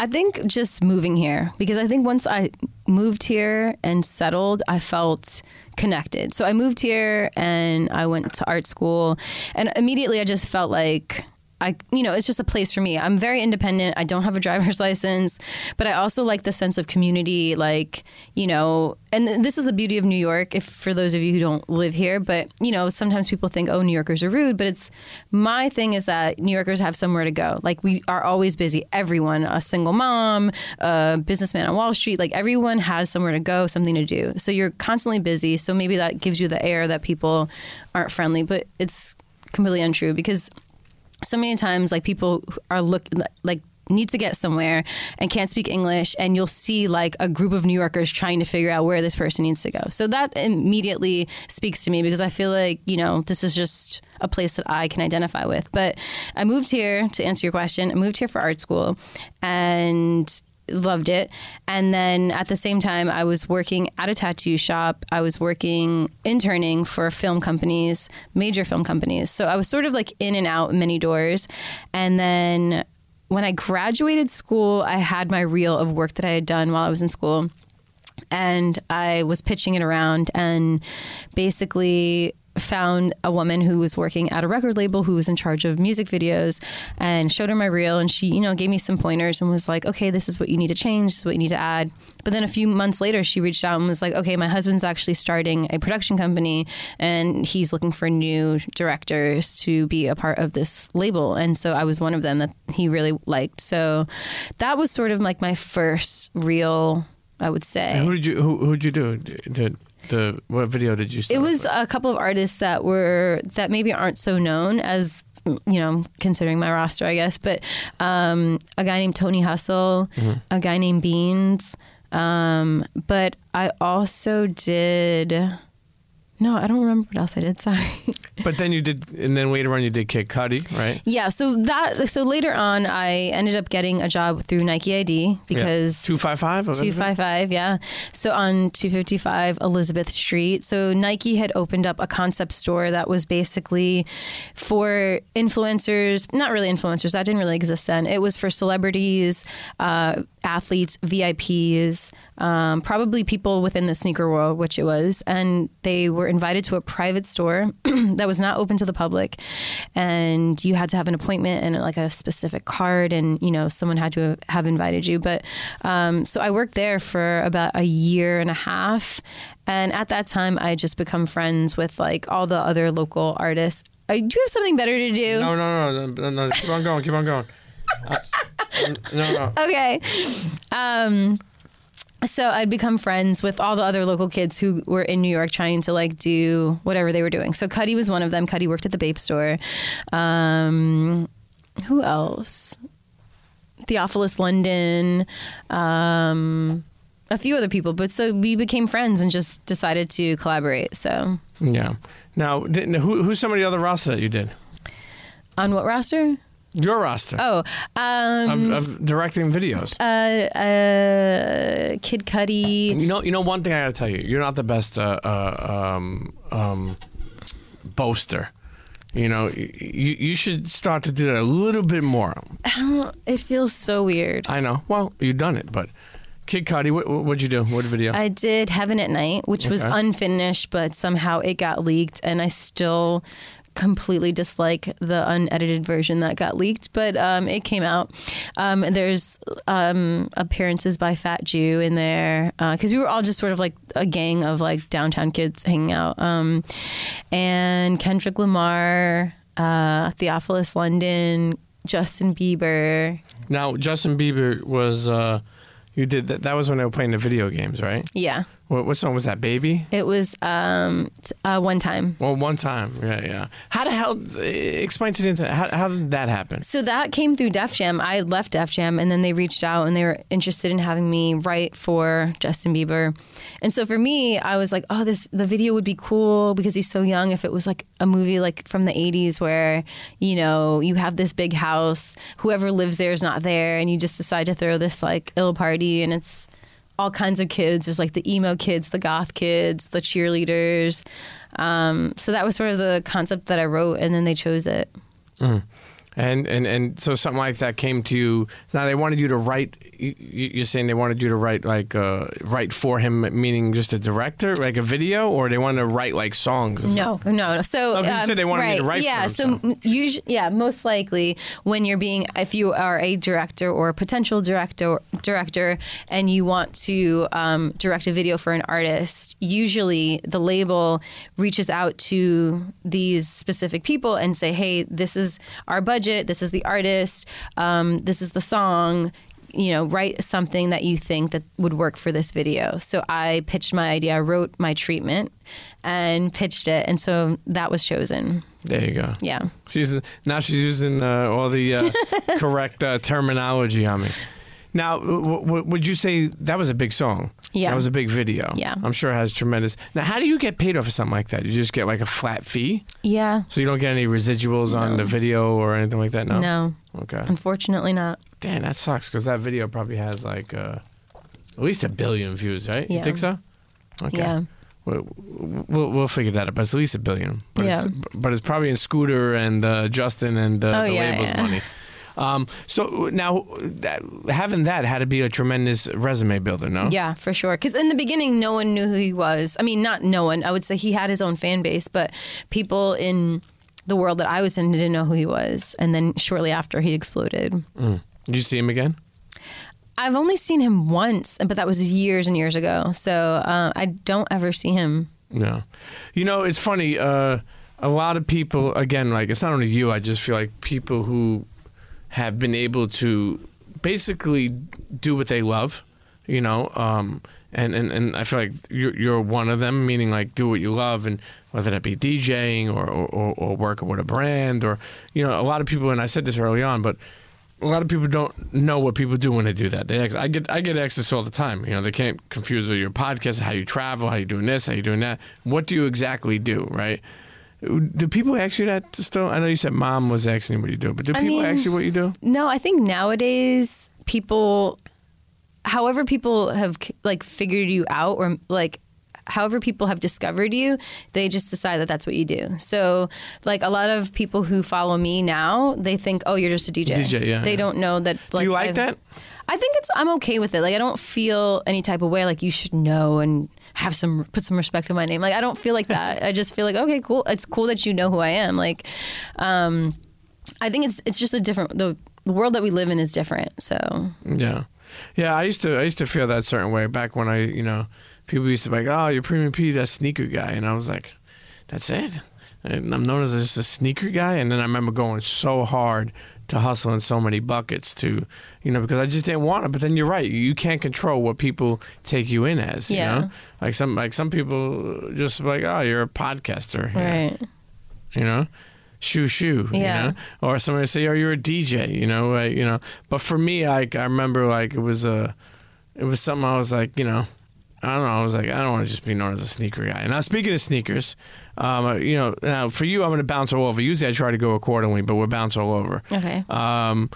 I think just moving here. Because I think once I moved here and settled, I felt... connected. So I moved here and I went to art school, and immediately I just felt like I, you know, it's just a place for me. I'm very independent. I don't have a driver's license, but I also like the sense of community, like, you know, and this is the beauty of New York, if for those of you who don't live here, but, you know, sometimes people think, oh, New Yorkers are rude, but it's, my thing is that New Yorkers have somewhere to go. Like, we are always busy. Everyone, a single mom, a businessman on Wall Street, like, everyone has somewhere to go, something to do. So you're constantly busy. So maybe that gives you the air that people aren't friendly, but it's completely untrue, because so many times, like, people are look like, need to get somewhere and can't speak English, and you'll see like a group of New Yorkers trying to figure out where this person needs to go. So that immediately speaks to me, because I feel like, you know, this is just a place that I can identify with. But I moved here, to answer your question, I moved here for art school and loved it. And then at the same time, I was working at a tattoo shop. I was working, interning for film companies, major film companies. So I was sort of like in and out many doors. And then when I graduated school, I had my reel of work that I had done while I was in school, and I was pitching it around, and basically found a woman who was working at a record label who was in charge of music videos, and showed her my reel, and she, you know, gave me some pointers and was like, okay, this is what you need to change, this is what you need to add. But then a few months later, she reached out and was like, okay, my husband's actually starting a production company, and he's looking for new directors to be a part of this label. And so I was one of them that he really liked. So that was sort of like my first reel, I would say. And who did you, who, who'd you do? Did, The, what video did you start It was with? A couple of artists that were, that maybe aren't so known as, you know, considering my roster, I guess, but um, a guy named Tony Hustle, mm-hmm. a guy named Beans, um, but I also did, no, I don't remember what else I did, sorry. But then you did, and then later on you did Kid Cudi, right? Yeah, so that, so later on I ended up getting a job through Nike I D, because... two fifty-five? Yeah. two fifty-five, yeah. So on two fifty-five Elizabeth Street. So Nike had opened up a concept store that was basically for influencers, not really influencers, that didn't really exist then. It was for celebrities, uh, athletes, V I Ps, um, probably people within the sneaker world, which it was, and they were invited to a private store that was not open to the public, and you had to have an appointment and like a specific card, and you know someone had to have invited you. But um, so I worked there for about a year and a half, and at that time I had just become friends with like all the other local artists. I do have something better to do. No, no, no, no, no, no. Keep on going, keep on going. Uh, no, no. Okay. Um, so I'd become friends with all the other local kids who were in New York trying to like do whatever they were doing. So Cudi was one of them. Cudi worked at the Bape store. Um, who else? Theophilus London. Um, a few other people. But so we became friends and just decided to collaborate. So yeah. Now, who, who's somebody on the roster that you did? On what roster? Your roster. Oh, um, of, of directing videos. Uh, uh, Kid Cudi. You know, you know. One thing I gotta tell you, you're not the best uh, uh, um, um, boaster. You know, you you should start to do that a little bit more. I don't, it feels so weird. I know. Well, you've done it, but Kid Cudi, what what'd you do? What video? I did Heaven at Night, which okay. was unfinished, but somehow it got leaked, and I still completely dislike the unedited version that got leaked, but um, it came out. Um, there's um, appearances by Fat Jew in there because uh, we were all just sort of like a gang of like downtown kids hanging out. Um, and Kendrick Lamar, uh, Theophilus London, Justin Bieber. Now, Justin Bieber was uh, you did that. That was when they were playing the video games, right? Yeah. What, what song was that, Baby? It was um, uh, One Time. Well, One Time, yeah, yeah. How the hell, uh, explain to the internet, how, how did that happen? So that came through Def Jam. I left Def Jam, and then they reached out, and they were interested in having me write for Justin Bieber. And so for me, I was like, oh, this the video would be cool because he's so young if it was like a movie like from the eighties where, you know, you have this big house, whoever lives there is not there, and you just decide to throw this like ill party, and it's all kinds of kids. There's like the emo kids, the goth kids, the cheerleaders. Um, so that was sort of the concept that I wrote, and then they chose it. Mm. And, and and so something like that came to you. Now they wanted you to write. You, you're saying they wanted you to write like uh, write for him, meaning just a director, like a video, or they wanted to write like songs. Or no, something? no, no. So oh, um, you said they wanted right. me to write. Yeah, for him, so, so. Usually, yeah, most likely when you're being, if you are a director or a potential director director, and you want to um, direct a video for an artist, usually the label reaches out to these specific people and say, hey, this is our budget. This is the artist. Um, this is the song. You know, write something that you think that would work for this video. So I pitched my idea. I wrote my treatment and pitched it, and so that was chosen. There you go. Yeah. She's now she's using uh, all the uh, correct uh, terminology on me. Now, w- w- would you say that was a big song? Yeah. That was a big video. Yeah. I'm sure it has tremendous. Now, how do you get paid off of something like that? You just get like a flat fee? Yeah. So you don't get any residuals no. on the video or anything like that? No. No. Okay. Unfortunately not. Damn, that sucks because that video probably has like uh, at least a billion views, right? Yeah. You think so? Okay. Yeah. We'll, we'll, we'll figure that out, but it's at least a billion. But yeah. It's, but it's probably in Scooter and uh, Justin and uh, oh, the yeah, label's yeah. money. Um, so now that, having that had to be a tremendous resume builder, no? Yeah, for sure. Because in the beginning, no one knew who he was. I mean, not no one. I would say he had his own fan base, but people in the world that I was in didn't know who he was. And then shortly after, he exploded. Mm. Did you see him again? I've only seen him once, but that was years and years ago. So uh, I don't ever see him. No. You know, it's funny. Uh, a lot of people, again, like it's not only you. I just feel like people who have been able to basically do what they love, you know, um, and, and, and I feel like you're, you're one of them, meaning like do what you love, and whether that be DJing or, or, or working with a brand or, you know, a lot of people, and I said this early on, but a lot of people don't know what people do when they do that. They ex- I get I get asked this all the time. You know, they can't confuse with your podcast, how you travel, how you're doing this, how you're doing that. What do you exactly do, right? Do people ask you that still? I know you said mom was asking you what you do, but do people I mean, ask you what you do? No, I think nowadays people, however people have like figured you out or like however people have discovered you, they just decide that that's what you do. So like a lot of people who follow me now, they think, oh, you're just a D J. D J, yeah. They yeah. don't know that. Like, do you like I've, that? I think it's, I'm okay with it. Like, I don't feel any type of way, like, you should know and have some, put some respect in my name. Like, I don't feel like that. I just feel like, okay, cool. It's cool that you know who I am. Like, um, I think it's it's just a different, the, the world that we live in is different, so. Yeah. Yeah, I used to I used to feel that certain way back when I, you know, people used to be like, oh, you're Premium Pete, that sneaker guy. And I was like, that's it? And I'm known as just a sneaker guy. And then I remember going so hard to hustle in so many buckets to, you know, because I just didn't want it. But then you're right. You can't control what people take you in as, yeah. you know? Like some, like some people just like, oh, you're a podcaster. Right. You know? Shoo shoo, yeah. you know? Or somebody say, oh, you're a D J, you know? Like, you know? But for me, I, I remember like it was a, it was something I was like, you know, I don't know. I was like, I don't want to just be known as a sneaker guy. And now, speaking of sneakers, um, you know, now for you, I'm going to bounce all over. Usually I try to go accordingly, but we'll bounce all over. Okay. Um,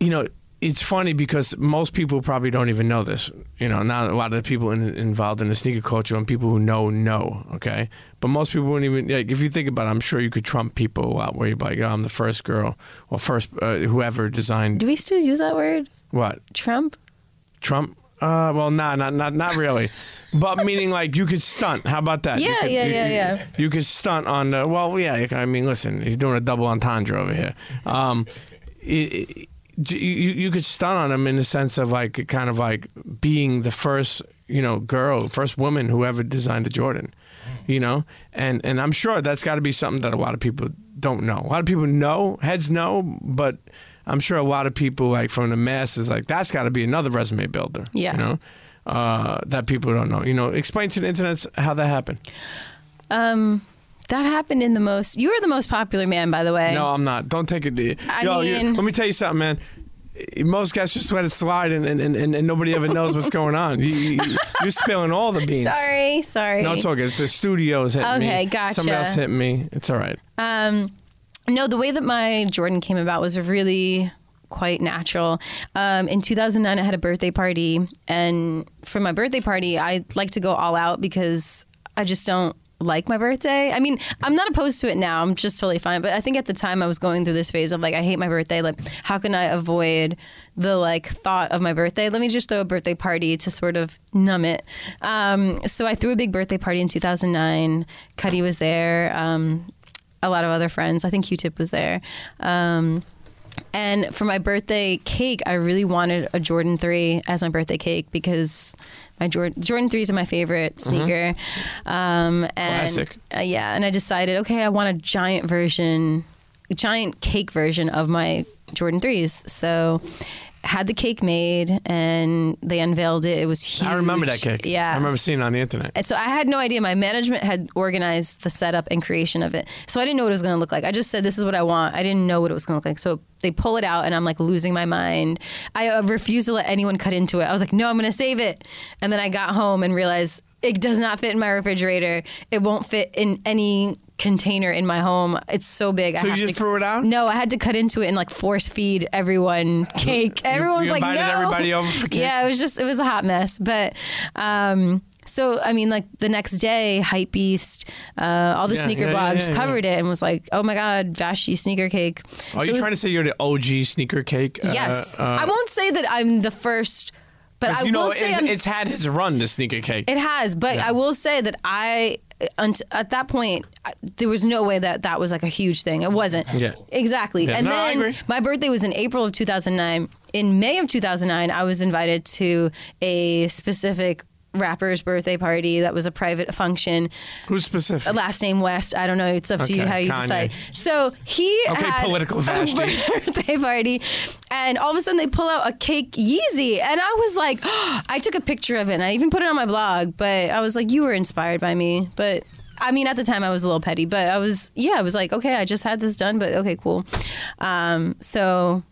you know, it's funny because most people probably don't even know this. You know, not a lot of the people in, involved in the sneaker culture and people who know, know, okay? But most people wouldn't even, like, if you think about it, I'm sure you could trump people a lot where you're like, oh, I'm the first girl or first uh, whoever designed. Do we still use that word? What? Trump? Trump? Uh, well, nah, not not not really, but meaning like you could stunt. How about that? Yeah, you could, yeah, you, yeah, yeah. You, you could stunt on the. Well, yeah. I mean, listen, you're doing a double entendre over here. Um, it, it, you you could stunt on them in the sense of like kind of like being the first, you know, girl, first woman who ever designed a Jordan, you know, and and I'm sure that's got to be something that a lot of people don't know. A lot of people know, heads know, but. I'm sure a lot of people, like, from the masses, like, that's got to be another resume builder, yeah. you know, uh, that people don't know. You know, explain to the internet how that happened. Um, that happened in the most... You were the most popular man, by the way. No, I'm not. Don't take it... Yo, I mean... You, let me tell you something, man. Most guys just let it slide, and, and, and, and nobody ever knows what's going on. You, you, you're spilling all the beans. Sorry, sorry. No, it's okay. It's the studio's hitting okay, me. Okay, gotcha. Somebody else hitting me. It's all right. Um... No, the way that my Jordan came about was really quite natural. Um, in two thousand nine, I had a birthday party. And for my birthday party, I like to go all out because I just don't like my birthday. I mean, I'm not opposed to it now. I'm just totally fine. But I think at the time I was going through this phase of like, I hate my birthday. Like, how can I avoid the like thought of my birthday? Let me just throw a birthday party to sort of numb it. Um, so I threw a big birthday party in two thousand nine. Cudi was there. Um A lot of other friends. I think Q-Tip was there. Um, and for my birthday cake, I really wanted a Jordan three as my birthday cake because my Jordan Jordan threes are my favorite sneaker. Mm-hmm. Um, and, Classic. Uh, yeah, and I decided, okay, I want a giant version, a giant cake version of my Jordan threes. So had the cake made and they unveiled it. It was huge. I remember that cake. Yeah. I remember seeing it on the internet. And so I had no idea. My management had organized the setup and creation of it. So I didn't know what it was going to look like. I just said, this is what I want. I didn't know what it was going to look like. So they pull it out and I'm like losing my mind. I refused to let anyone cut into it. I was like, no, I'm going to save it. And then I got home and realized it does not fit in my refrigerator. It won't fit in any container in my home. It's so big. So I you just to, threw it out? No, I had to cut into it and like force feed everyone cake. Everyone was like, no. You invited everybody over for cake? Yeah, it was just, it was a hot mess. But, um, so, I mean, like the next day, Hypebeast, uh, all the yeah, sneaker yeah, blogs yeah, yeah, covered yeah. it and was like, oh my God, Vashtie sneaker cake. Are so you was, trying to say you're the O G sneaker cake? Yes. Uh, uh, I won't say that I'm the first. But I you will know, say it, it's had its run, the sneaker cake. It has, but yeah. I will say that I, at that point, I, there was no way that that was like a huge thing. It wasn't. Yeah. Exactly. Yeah. And no, then my birthday was in April of two thousand nine. In May of two thousand nine, I was invited to a specific rapper's birthday party that was a private function. Who's specific? Last name West. I don't know. It's up okay, to you how you Kanye. decide. So he okay, had political Vashtie. a birthday party, and all of a sudden they pull out a cake Yeezy, and I was like, oh, I took a picture of it, and I even put it on my blog. But I was like, you were inspired by me. But I mean, at the time I was a little petty, but I was yeah, I was like, okay, I just had this done, but okay, cool. Um, so.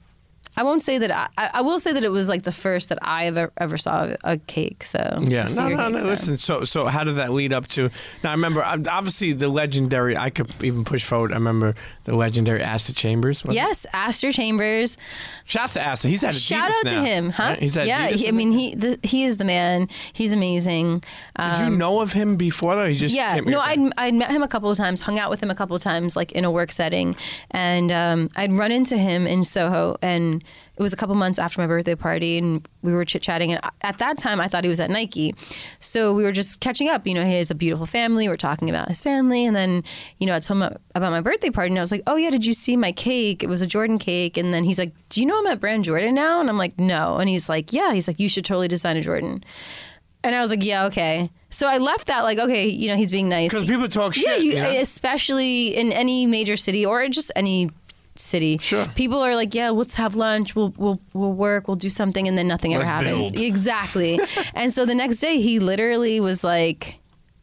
I won't say that I, I will say that it was like the first that I ever ever saw a cake. So yeah, no, no, cake, no. So. Listen, so so how did that lead up to? Now I remember obviously the legendary. I could even push forward. I remember the legendary Asta Chambers. Yes, it? Asta Chambers. Shouts to Asta. He's at Adidas shout out now, to him, huh? Right? He's at yeah. He, I mean he the, he is the man. He's amazing. Um, did you know of him before though? He just yeah. No, I I'd, I'd met him a couple of times, hung out with him a couple of times, like in a work setting, and um, I'd run into him in Soho and. It was a couple months after my birthday party, and we were chit-chatting. And at that time, I thought he was at Nike. So we were just catching up. You know, he has a beautiful family. We're talking about his family. And then, you know, I told him about my birthday party. And I was like, oh, yeah, did you see my cake? It was a Jordan cake. And then he's like, do you know I'm at Brand Jordan now? And I'm like, no. And he's like, yeah. He's like, you should totally design a Jordan. And I was like, yeah, okay. So I left that like, okay, you know, he's being nice. Because people talk shit. Yeah, you, yeah, especially in any major city or just any city. Sure. People are like, yeah, let's have lunch. We'll we'll we'll work. We'll do something, and then nothing let's ever happens. Build. Exactly. And so the next day, he literally was like,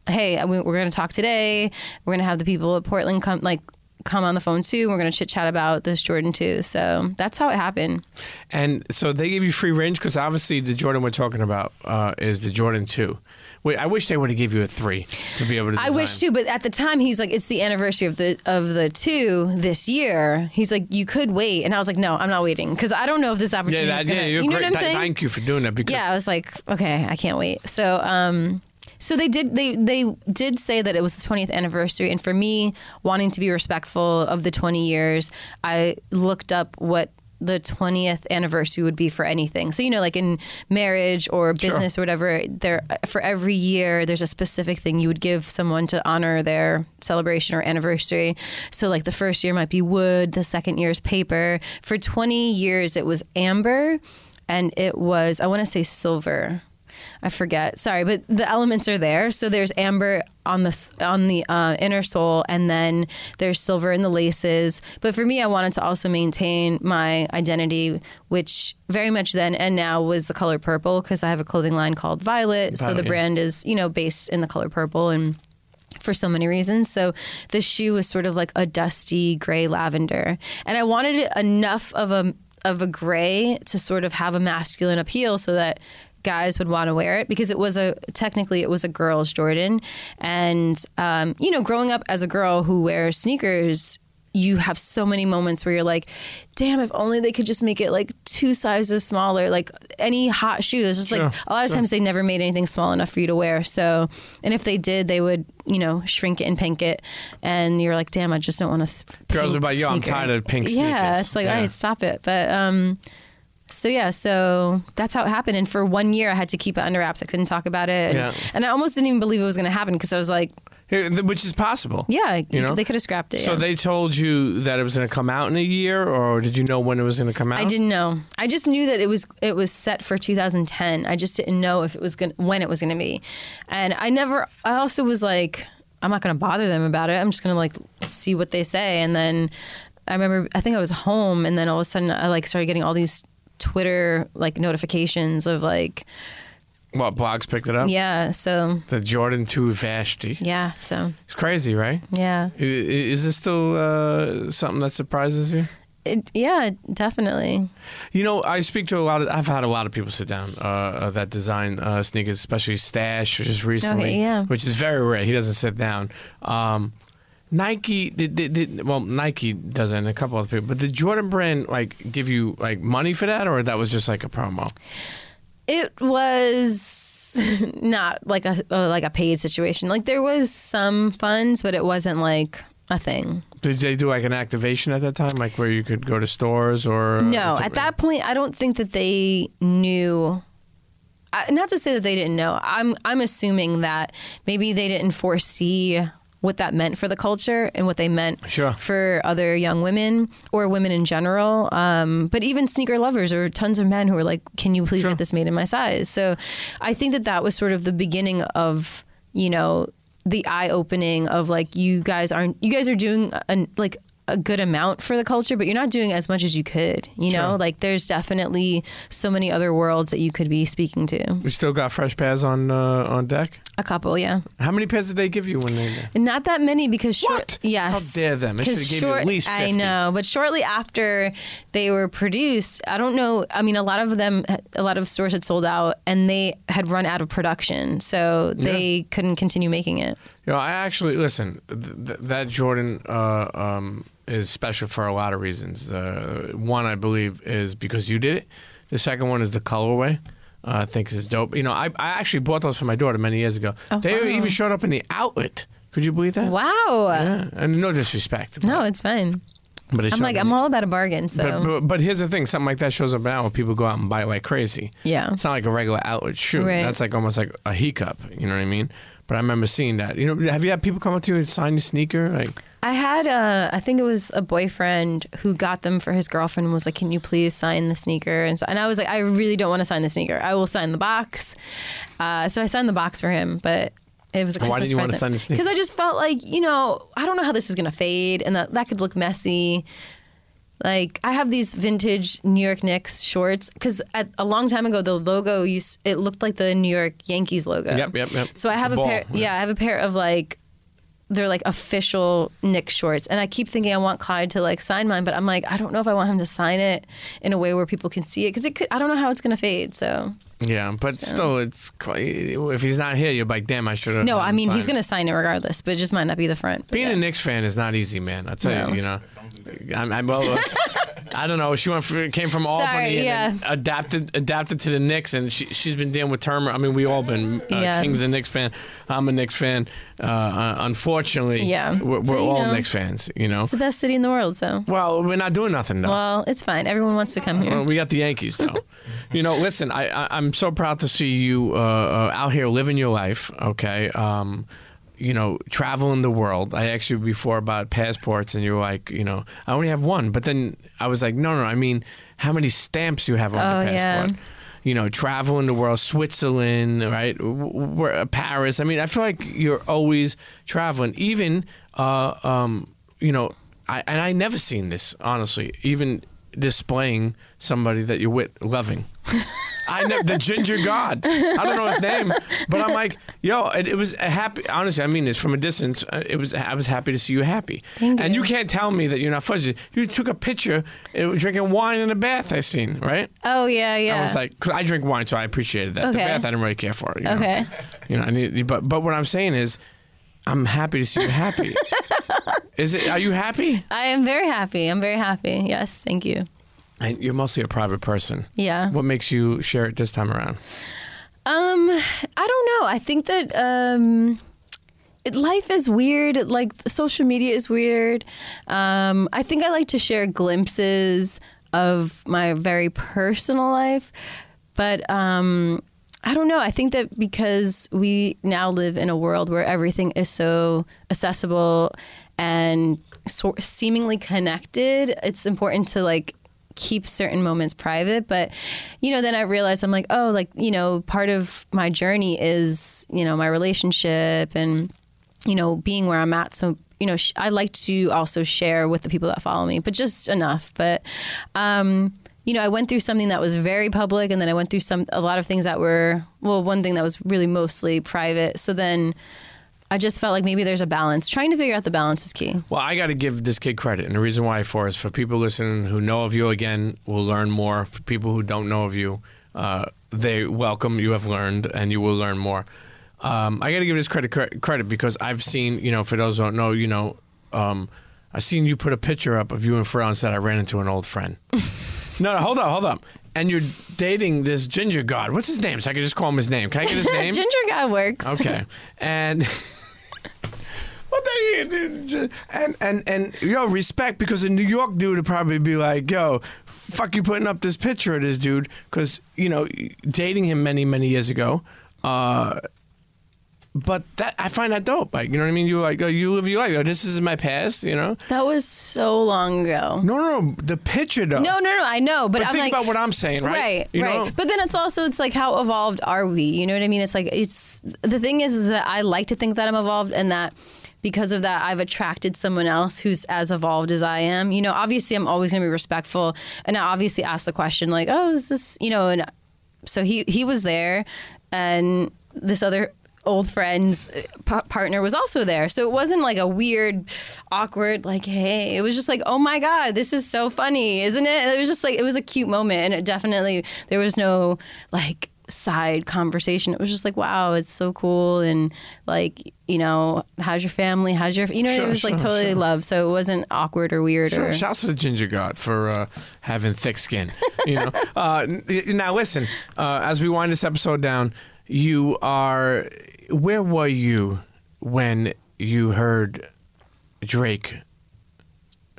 "Hey, we're going to talk today. We're going to have the people at Portland come like come on the phone too. We're going to chit chat about this Jordan too." So that's how it happened. And so they gave you free range because obviously the Jordan we're talking about uh, is the Jordan two. Wait, I wish they would have give you a three to be able to design. I wish too, but at the time he's like, it's the anniversary of the of the two this year. He's like, you could wait, and I was like, no, I'm not waiting because I don't know if this opportunity yeah, is going to. Yeah, you know great. What I'm Th- saying? Thank you for doing that because yeah, I was like, okay, I can't wait. So, um, so they did they they did say that it was the twentieth anniversary, and for me, wanting to be respectful of the twenty years, I looked up what the twentieth anniversary would be for anything. So, you know, like in marriage or business sure. or whatever, there for every year, there's a specific thing you would give someone to honor their celebration or anniversary. So like the first year might be wood, the second year is paper. For twenty years, it was amber and it was, I want to say silver. I forget. Sorry, but the elements are there. So there's amber on the on the uh, inner sole, and then there's silver in the laces. But for me, I wanted to also maintain my identity, which very much then and now was the color purple, because I have a clothing line called Violet. Violet so the yeah. brand is, you know, based in the color purple, and for so many reasons. So the shoe was sort of like a dusty gray lavender, and I wanted it enough of a of a gray to sort of have a masculine appeal, so that guys would want to wear it, because it was a technically it was a girl's Jordan. And um, you know, growing up as a girl who wears sneakers, you have so many moments where you're like, damn, if only they could just make it like two sizes smaller, like any hot shoe. It's just sure. like a lot of sure. times they never made anything small enough for you to wear. So, and if they did, they would, you know, shrink it and pink it. And you're like, damn, I just don't want to. Girls are like, yo, I'm tired of pink sneakers. Yeah, it's like, yeah. all right, stop it. But, um, So, yeah, so that's how it happened. And for one year, I had to keep it under wraps. I couldn't talk about it. And, yeah. and I almost didn't even believe it was going to happen, because I was like... Which is possible. Yeah, you know? They could have scrapped it. So yeah. they told you that it was going to come out in a year, or did you know when it was going to come out? I didn't know. I just knew that it was it was set for two thousand ten. I just didn't know if it was gonna, when it was going to be. And I never... I also was like, I'm not going to bother them about it. I'm just going to, like, see what they say. And then I remember... I think I was home, and then all of a sudden I, like, started getting all these... Twitter like notifications of like what blogs picked it up. Yeah, so the Jordan two Vashtie. Yeah, so it's crazy, right? Yeah. Is this still uh, something that surprises you? It, yeah, definitely. You know, I speak to a lot of. I've had a lot of people sit down uh, that design uh, sneakers, especially Stash, just recently, okay, yeah. which is very rare. He doesn't sit down. Um, Nike did, did, did well. Nike doesn't, and a couple other people. But did Jordan Brand like give you like money for that, or that was just like a promo? It was not like a like a paid situation. Like there was some funds, but it wasn't like a thing. Did they do like an activation at that time, like where you could go to stores or? No, at that point, I don't think that they knew. Not to say that they didn't know. I'm I'm assuming that maybe they didn't foresee what that meant for the culture and what they meant sure. for other young women or women in general. Um, but even sneaker lovers or tons of men who are like, can you please sure. get this made in my size? So I think that that was sort of the beginning of, you know, the eye opening of like, you guys aren't, you guys are doing an, like a good amount for the culture, but you're not doing as much as you could, you True. know, like there's definitely so many other worlds that you could be speaking to. We still got fresh pads on uh, on deck? A couple, yeah. How many pads did they give you when they were there? Not that many because short, what? Yes. How dare them? They should have given you at least fifty. I know, but shortly after they were produced, I don't know, I mean, a lot of them, a lot of stores had sold out and they had run out of production, so they yeah. couldn't continue making it. You know, I actually, listen, th- that Jordan uh, um, is special for a lot of reasons. Uh, one, I believe, is because you did it. The second one is the colorway. Uh, I think it's dope. You know, I, I actually bought those for my daughter many years ago. Oh, they wow. even showed up in the outlet. Could you believe that? Wow. Yeah. And no disrespect. No, it's fine. But it I'm like, I'm all about a bargain, so. But, but, but here's the thing. Something like that shows up now when people go out and buy it like crazy. Yeah. It's not like a regular outlet shoe. Right. That's like almost like a hiccup. You know what I mean? But I remember seeing that. You know, have you had people come up to you and sign your sneaker? Like, I had, a, I think it was a boyfriend who got them for his girlfriend and was like, can you please sign the sneaker? And, so, and I was like, I really don't want to sign the sneaker. I will sign the box. Uh, so I signed the box for him, but it was a Christmas present. Why did you want to sign the sneaker? Because I just felt like, you know, I don't know how this is going to fade and that, that could look messy. Like, I have these vintage New York Knicks shorts because a long time ago the logo used it looked like the New York Yankees logo. Yep, yep, yep. So I have the a ball, pair. Yeah. yeah, I have a pair of like they're like official Knicks shorts, and I keep thinking I want Clyde to like sign mine, but I'm like I don't know if I want him to sign it in a way where people can see it because it could. I don't know how it's gonna fade. So yeah, but so. still, it's if he's not here, you're like, damn, I should have. No, I mean he's it. gonna sign it regardless, but it just might not be the front. Being yeah. a Knicks fan is not easy, man. I tell no. you, you know. I'm, I'm well, I don't know. She went for, came from Albany Sorry, yeah. and adapted adapted to the Knicks, and she she's been dealing with turmoil. I mean, we all been uh, yeah. King's a Knicks fan. I'm a Knicks fan. Uh, unfortunately, yeah. we're, we're all know, Knicks fans. You know, it's the best city in the world. So well, we're not doing nothing though. Well, it's fine. Everyone wants to come here. Well, we got the Yankees though. You know, listen, I, I I'm so proud to see you uh, out here living your life. Okay. Um, you know, traveling the world. I asked you before about passports, and you were like, you know, I only have one. But then I was like, no, no, I mean, how many stamps you have on oh, your passport? Yeah. You know, traveling the world, Switzerland, right? Where, Paris. I mean, I feel like you're always traveling. Even, uh, um, you know, I, and I never seen this, honestly, even displaying somebody that you're with, loving. I know the ginger god. I don't know his name, but I'm like, yo, it, it was a happy. Honestly, I mean this from a distance. It was I was happy to see you happy, Thank and you. you can't tell me that you're not fuzzy. You took a picture it was drinking wine in the bath. I seen right. Oh yeah, yeah. I was like, cause I drink wine, so I appreciated that. Okay. The bath, I didn't really care for it. You okay. Know? You know, I need, but but what I'm saying is, I'm happy to see you happy. Is it? Are you happy? I am very happy. I'm very happy. Yes, thank you. And you're mostly a private person. Yeah. What makes you share it this time around? Um, I don't know. I think that um, it, life is weird. Like, social media is weird. Um, I think I like to share glimpses of my very personal life. But um, I don't know. I think that because we now live in a world where everything is so accessible and so seemingly connected, it's important to, like, keep certain moments private. But, you know, then I realized I'm like, oh, like, you know, part of my journey is, you know, my relationship and, you know, being where I'm at. So, you know, sh- I like to also share with the people that follow me, but just enough. But, um, you know, I went through something that was very public, and then I went through some, a lot of things that were, well, one thing that was really mostly private. So then I just felt like maybe there's a balance. Trying to figure out the balance is key. Well, I got to give this kid credit. And the reason why for is for people listening who know of you, again, will learn more. For people who don't know of you, uh, they welcome. You have learned and you will learn more. Um, I got to give this credit cre- credit because I've seen, you know, for those who don't know, you know, um, I've seen you put a picture up of you and Pharrell and said, I ran into an old friend. No, no, hold up, hold up. And you're dating this ginger god. What's his name? So I can just call him his name. Can I get his name? Ginger god works. Okay. And... What the, and, and, and, yo, respect, because a New York dude would probably be like, yo, fuck you putting up this picture of this dude, because, you know, dating him many, many years ago, uh, but that I find that dope. Like, you know what I mean? You're like, oh, you live your life. Oh, this is my past, you know? That was so long ago. No, no, no. The picture, though. No, no, no. I know. But, but I'm think like, about what I'm saying, right? Right, you right. know? But then it's also, it's like, how evolved are we? You know what I mean? It's like, it's, the thing is, is that I like to think that I'm evolved and that because of that, I've attracted someone else who's as evolved as I am. You know, obviously, I'm always going to be respectful. And I obviously asked the question like, oh, is this, you know, and so he, he was there. And this other old friend's p- partner was also there. So it wasn't like a weird, awkward, like, hey, it was just like, oh my God, this is so funny, isn't it? It was just like, it was a cute moment. And it definitely, there was no like side conversation. It was just like, wow, it's so cool. And like, you know, how's your family? How's your, you know, sure, it was sure, like totally sure. love. So it wasn't awkward or weird. Sure. Or... Shouts to the Ginger God for uh, having thick skin, you know? uh, now listen, uh, as we wind this episode down, you are, where were you when you heard Drake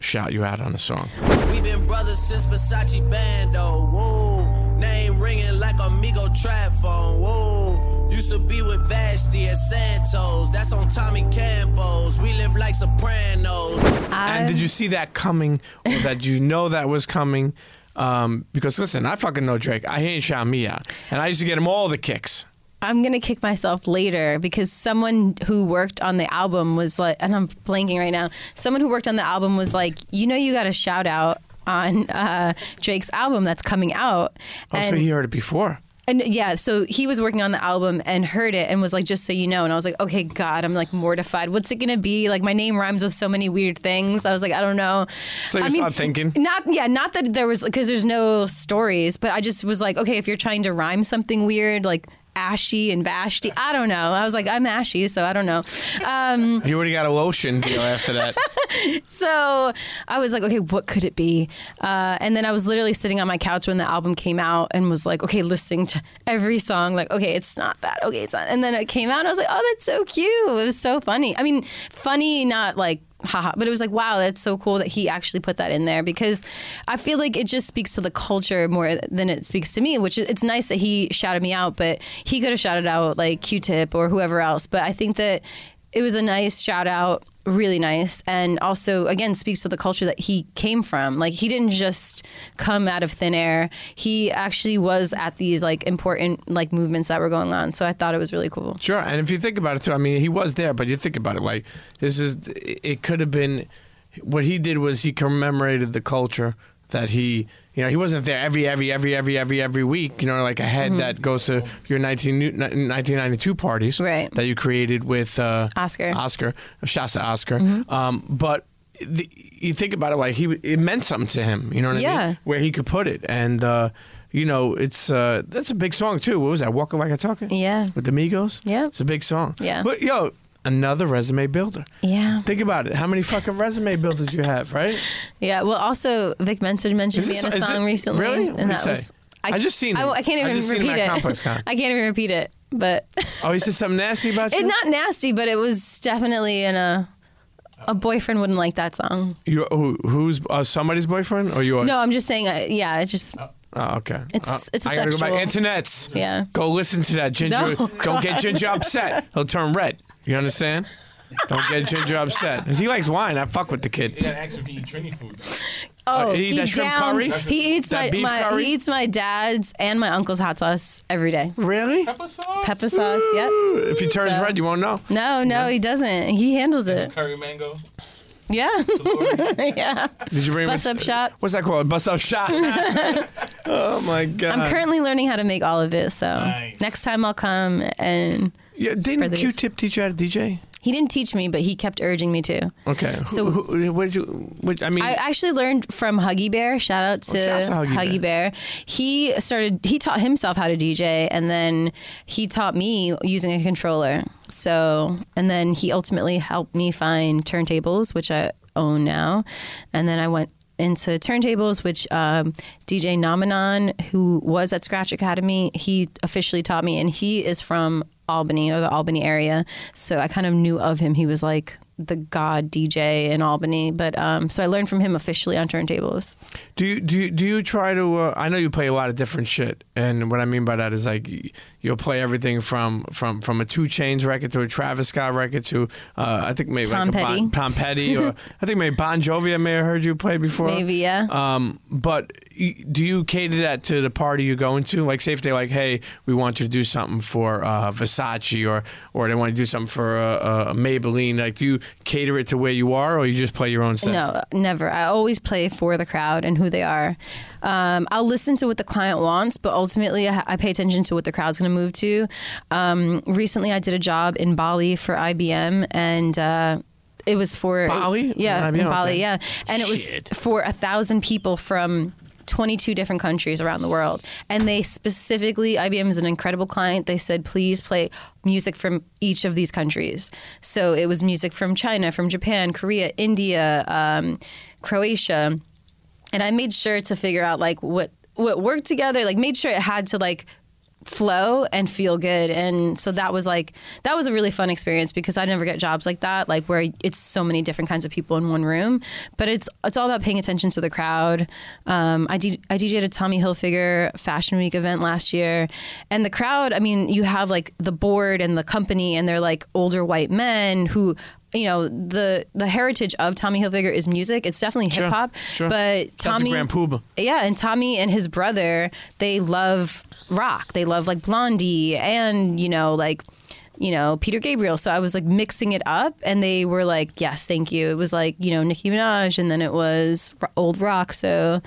shout you out on a song? We've been brothers since Versace Bando, woo. Name ringing like Amigo trap phone, woo. Used to be with Vashtie at Santos, that's on Tommy Campos. We live like Sopranos. I... And did you see that coming, or that you know that was coming? Um, because listen, I fucking know Drake. I ain't shout me out. And I used to get him all the kicks. I'm going to kick myself later because someone who worked on the album was like, and I'm blanking right now, someone who worked on the album was like, you know, you got a shout out on uh, Drake's album that's coming out. Oh, and so he heard it before. And yeah, so he was working on the album and heard it and was like, just so you know. And I was like, okay, God, I'm like mortified. What's it going to be? Like, my name rhymes with so many weird things. I was like, I don't know. So you're not thinking? Not, yeah, not that there was, because there's no stories, but I just was like, okay, if you're trying to rhyme something weird, like ashy and Vashtie, I don't know. I was like, I'm ashy, so I don't know. Um, you already got a lotion deal after that. So I was like, okay, what could it be? Uh, and then I was literally sitting on my couch when the album came out and was like, okay, listening to every song, like, okay, it's not that. Okay, it's not. And then it came out and I was like, oh, that's so cute. It was so funny. I mean, funny, not like, haha, but it was like, wow, that's so cool that he actually put that in there, because I feel like it just speaks to the culture more than it speaks to me, which is, it's nice that he shouted me out, but he could have shouted out like Q-Tip or whoever else. But I think that it was a nice shout out, really nice. And also, again, speaks to the culture that he came from. Like, he didn't just come out of thin air. He actually was at these like important like movements that were going on. So I thought it was really cool. Sure. And if you think about it too, I mean, he was there, but you think about it, like, this is, it could have been, what he did was he commemorated the culture that he, you know, he wasn't there every, every, every, every, every, every week, you know, like a head mm-hmm. that goes to your nineteen ninety-two parties right. that you created with uh, Oscar. Oscar. Shouts to Oscar. Mm-hmm. Um, but the, you think about it, like, he, it meant something to him, you know what yeah. I mean? Where he could put it. And, uh, you know, it's uh, that's a big song, too. What was that? Walking Like a Talking? Yeah. With the Migos? Yeah. It's a big song. Yeah. But, yo, another resume builder. Yeah. Think about it. How many fucking resume builders you have, right? Yeah. Well, also, Vic Mensa mentioned this, me in a song it, recently. Really? And that was, I, I just seen I, it. I can't even I just repeat seen it. At I can't even repeat it. But oh, he said something nasty about you? It's not nasty, but it was definitely in a... A boyfriend wouldn't like that song. You who, Who's uh, somebody's boyfriend? Or yours? No, I'm just saying, uh, yeah, it's just... Oh. Oh, okay. It's uh, it's a I gotta sexual. Go back. Internets. Yeah. Go listen to that. Ginger. No, don't get Ginger upset. He'll turn red. You understand? Don't get Ginger upset. Because he likes wine. I fuck with the kid. He got to eat Trini food, though. Oh, uh, he, he, that shrimp curry? he eats that my, my curry? He eats my dad's and my uncle's hot sauce every day. Really? Pepper sauce? Pepper sauce, Woo! Yep. If he turns so. red, you won't know. No, no, yeah. he doesn't. He handles and it. Curry mango. Yeah. yeah. Did you bring Bus up shop? What's that called? Bus up shop. Oh my God. I'm currently learning how to make all of it, so nice. Next time I'll come and yeah, didn't Q-Tip teach you how to D J? He didn't teach me, but he kept urging me to. Okay. So who, who, what did you? What, I mean, I actually learned from Huggy Bear. Shout out to oh, shout out Huggy, Huggy Bear. Bear. He started. He taught himself how to D J, and then he taught me using a controller. So, and then he ultimately helped me find turntables, which I own now. And then I went into turntables, which um, D J Namanon, who was at Scratch Academy, he officially taught me, and he is from Albany, or the Albany area, so I kind of knew of him. He was like the god D J in Albany, but um, so I learned from him officially on turntables. Do you do you, do you try to? Uh, I know you play a lot of different shit, and what I mean by that is like you'll play everything from from, from a Two Chainz record to a Travis Scott record to uh, I think maybe Tom like Petty, a bon, Tom Petty, or I think maybe Bon Jovi. I may have heard you play before, maybe yeah. Um, but do you cater that to the party you're going to? Like, say if they're like, hey, we want you to do something for uh, Versace, or or they want to do something for uh, uh, Maybelline. Like, do you cater it to where you are, or you just play your own set? No, never. I always play for the crowd and who they are. Um, I'll listen to what the client wants, but ultimately I, I pay attention to what the crowd's going to move to. Um, recently, I did a job in Bali for I B M, and uh, it was for Bali. Yeah, I B M, in Bali. Okay. Yeah, and Shit. It was for a thousand people from twenty-two different countries around the world, and they specifically, I B M is an incredible client. They said, please play music from each of these countries. So it was music from China, from Japan, Korea, India, um, Croatia, and I made sure to figure out like what what worked together. Like, made sure it had to like flow and feel good. And so that was like, that was a really fun experience, because I never get jobs like that, like where it's so many different kinds of people in one room. But it's it's all about paying attention to the crowd. Um, I, D- I DJed a Tommy Hilfiger Fashion Week event last year, and the crowd, I mean, you have like the board and the company, and they're like older white men who, you know, the the heritage of Tommy Hilfiger is music. It's definitely hip hop, sure, sure. But Tommy, yeah, and Tommy and his brother, they love rock. They love like Blondie and, you know, like, you know, Peter Gabriel. So I was like mixing it up, and they were like, yes, thank you. It was like, you know, Nicki Minaj, and then it was old rock. So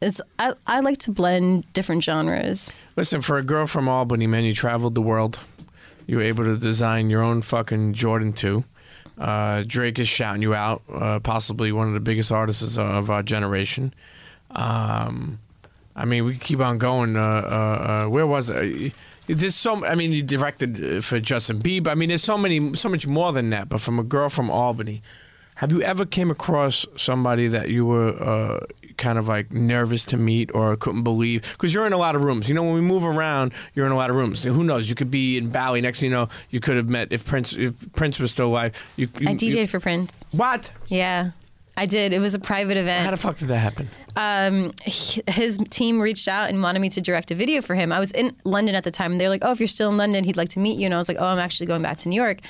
it's I, I like to blend different genres. Listen, for a girl from Albany, man, you traveled the world. You were able to design your own fucking Jordan two. Uh, Drake is shouting you out, uh, possibly one of the biggest artists of our generation. Um, I mean, we keep on going. Uh, uh, uh, where was it? There's so. I mean, you directed for Justin Bieber. I mean, there's so many, so much more than that. But from a girl from Albany, have you ever came across somebody that you were uh, kind of like nervous to meet or couldn't believe? Because you're in a lot of rooms. You know, when we move around, you're in a lot of rooms. Who knows? You could be in Bali. Next thing you know, you could have met if Prince if Prince was still alive. You, you, I DJed you, for Prince. What? Yeah, I did. It was a private event. How the fuck did that happen? Um, he, his team reached out and wanted me to direct a video for him. I was in London at the time, and they were like, oh, if you're still in London, he'd like to meet you. And I was like, oh, I'm actually going back to New York.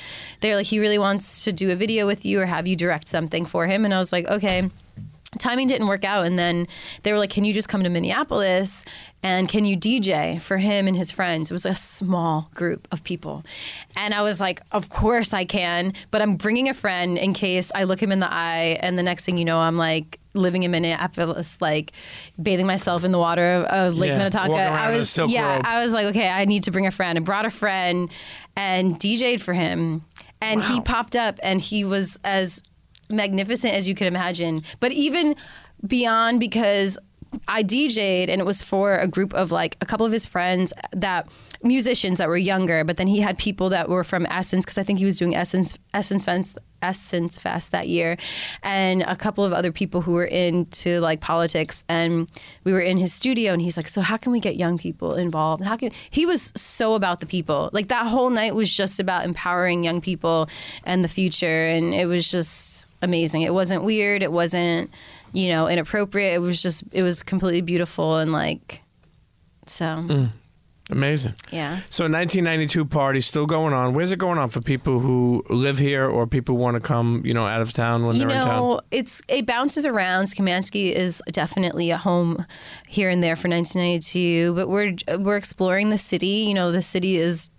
They were like, he really wants to do a video with you or have you direct something for him. And I was like, okay. Timing didn't work out, and then they were like, can you just come to Minneapolis and can you D J for him and his friends? It was a small group of people, and I was like, of course I can, but I'm bringing a friend in case I look him in the eye and the next thing you know, I'm like living in Minneapolis, like bathing myself in the water of, of Lake yeah, Minnetonka. I was yeah robe. I was like, okay, I need to bring a friend, and brought a friend and D J'd for him, and wow. He popped up, and he was as magnificent as you could imagine, but even beyond, because I D J'd, and it was for a group of like a couple of his friends, that musicians that were younger, but then he had people that were from Essence, because I think he was doing Essence Essence Fest, Essence Fest that year, and a couple of other people who were into like politics, and we were in his studio, and he's like, so how can we get young people involved? How can he was so about the people. Like, that whole night was just about empowering young people and the future, and it was just amazing. It wasn't weird, it wasn't, you know, inappropriate. It was just, it was completely beautiful, and like, so. Mm. Amazing. Yeah. So nineteen ninety-two party still going on. Where's it going on for people who live here or people who want to come, you know, out of town when you they're know, in town? You know, it's it bounces around. Skamansky is definitely a home here and there for nineteen ninety-two, but we're we're exploring the city. You know, the city is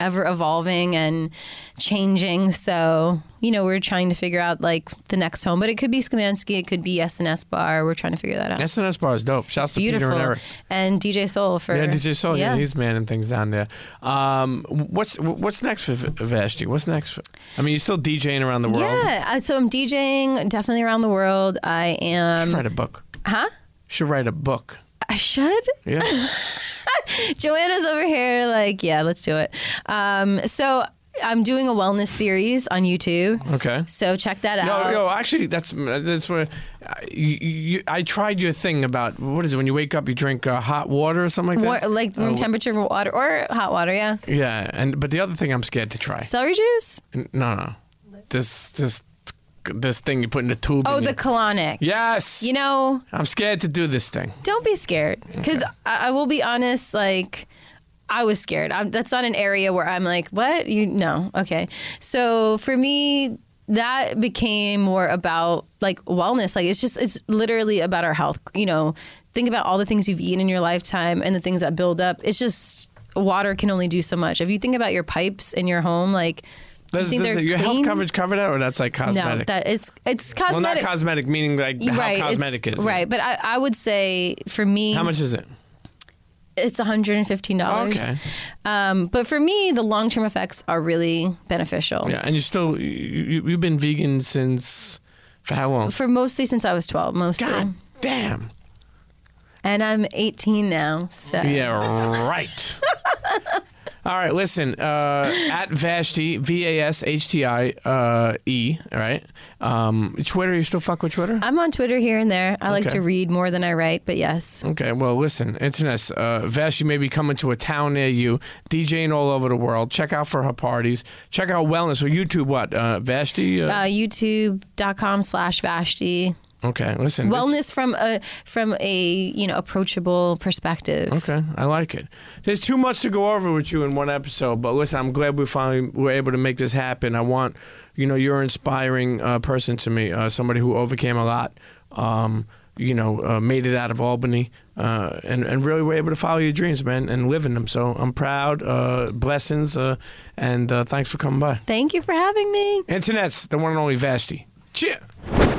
ever evolving and changing, so you know, we're trying to figure out like the next home, but it could be Skamansky, it could be S N S Bar. We're trying to figure that out. S N S Bar is dope. Shouts to Peter and Eric and D J Soul for yeah, D J Soul. Yeah, yeah, he's manning things down there. Um, what's what's next for Vashtie? What's next? For, I mean, you're still DJing around the world. Yeah, so I'm DJing definitely around the world. I am. Should write a book. Huh? Should write a book. I should? Yeah. Joanna's over here like, yeah, let's do it. Um, so I'm doing a wellness series on YouTube. Okay. So check that out. Yo, yo, actually, that's that's where I, you, I tried your thing about, what is it, when you wake up, you drink uh, hot water or something like that? War, like room uh, temperature water or hot water, yeah. Yeah, and but the other thing I'm scared to try. Celery juice? No, no. This, this. This thing you put in the tube. Oh, the your... colonic. Yes. You know, I'm scared to do this thing. Don't be scared, because okay. I, I will be honest. Like, I was scared. I'm, that's not an area where I'm like, what? You no. Okay. So for me, that became more about like wellness. Like it's just, it's literally about our health. You know, think about all the things you've eaten in your lifetime and the things that build up. It's just, water can only do so much. If you think about your pipes in your home, like, does your health coverage cover that, or that's like cosmetic? No, that it's it's cosmetic. Well, not cosmetic, meaning like how right, cosmetic is right. It. But I, I would say for me, how much is it? It's one hundred and fifteen dollars. Okay. Um, but for me, the long term effects are really beneficial. Yeah, and you're still you, you've been vegan since for how long? For mostly since I was twelve. Mostly. God damn. And I'm eighteen now. So yeah, right. All right, listen, uh, at Vashtie, V A S H T I E, all right? Um, Twitter, you still fuck with Twitter? I'm on Twitter here and there. I okay. like to read more than I write, but yes. Okay, well, listen, internets, uh, Vashtie may be coming to a town near you, DJing all over the world. Check out for her parties. Check out wellness or YouTube, what, uh, Vashtie? Uh, uh, YouTube.com slash Vashtie. Okay, listen. Wellness this, from a from a you know approachable perspective. Okay, I like it. There's too much to go over with you in one episode, but listen, I'm glad we finally were able to make this happen. I want, you know, you're an inspiring uh, person to me, uh, somebody who overcame a lot, um, you know, uh, made it out of Albany, uh, and and really were able to follow your dreams, man, and live in them. So I'm proud. Uh, blessings, uh, and uh, thanks for coming by. Thank you for having me. Internet's the one and only Vashtie. Cheer.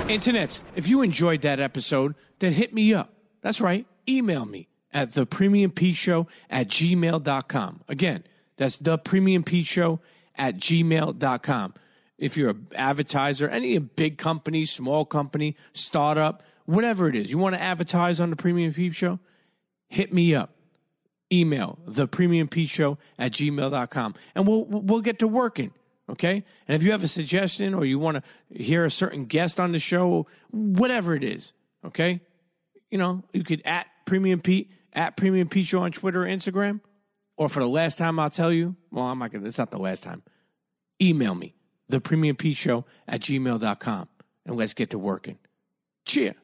Internets, if you enjoyed that episode, then hit me up. That's right. Email me at thepremiumpeteshow at gmail dot com. Again, that's thepremiumpeteshow at gmail dot com. If you're an advertiser, any big company, small company, startup, whatever it is, you want to advertise on the Premium Pete Show, hit me up. Email thepremiumpeteshow at gmail dot com. And we'll, we'll get to working. Okay? And if you have a suggestion or you want to hear a certain guest on the show, whatever it is, okay? You know, you could at Premium Pete, at Premium Pete Show on Twitter or Instagram, or for the last time I'll tell you, well, I'm not going to, it's not the last time. Email me, thepremiumpeteshow at gmail dot com, and let's get to working. Cheer.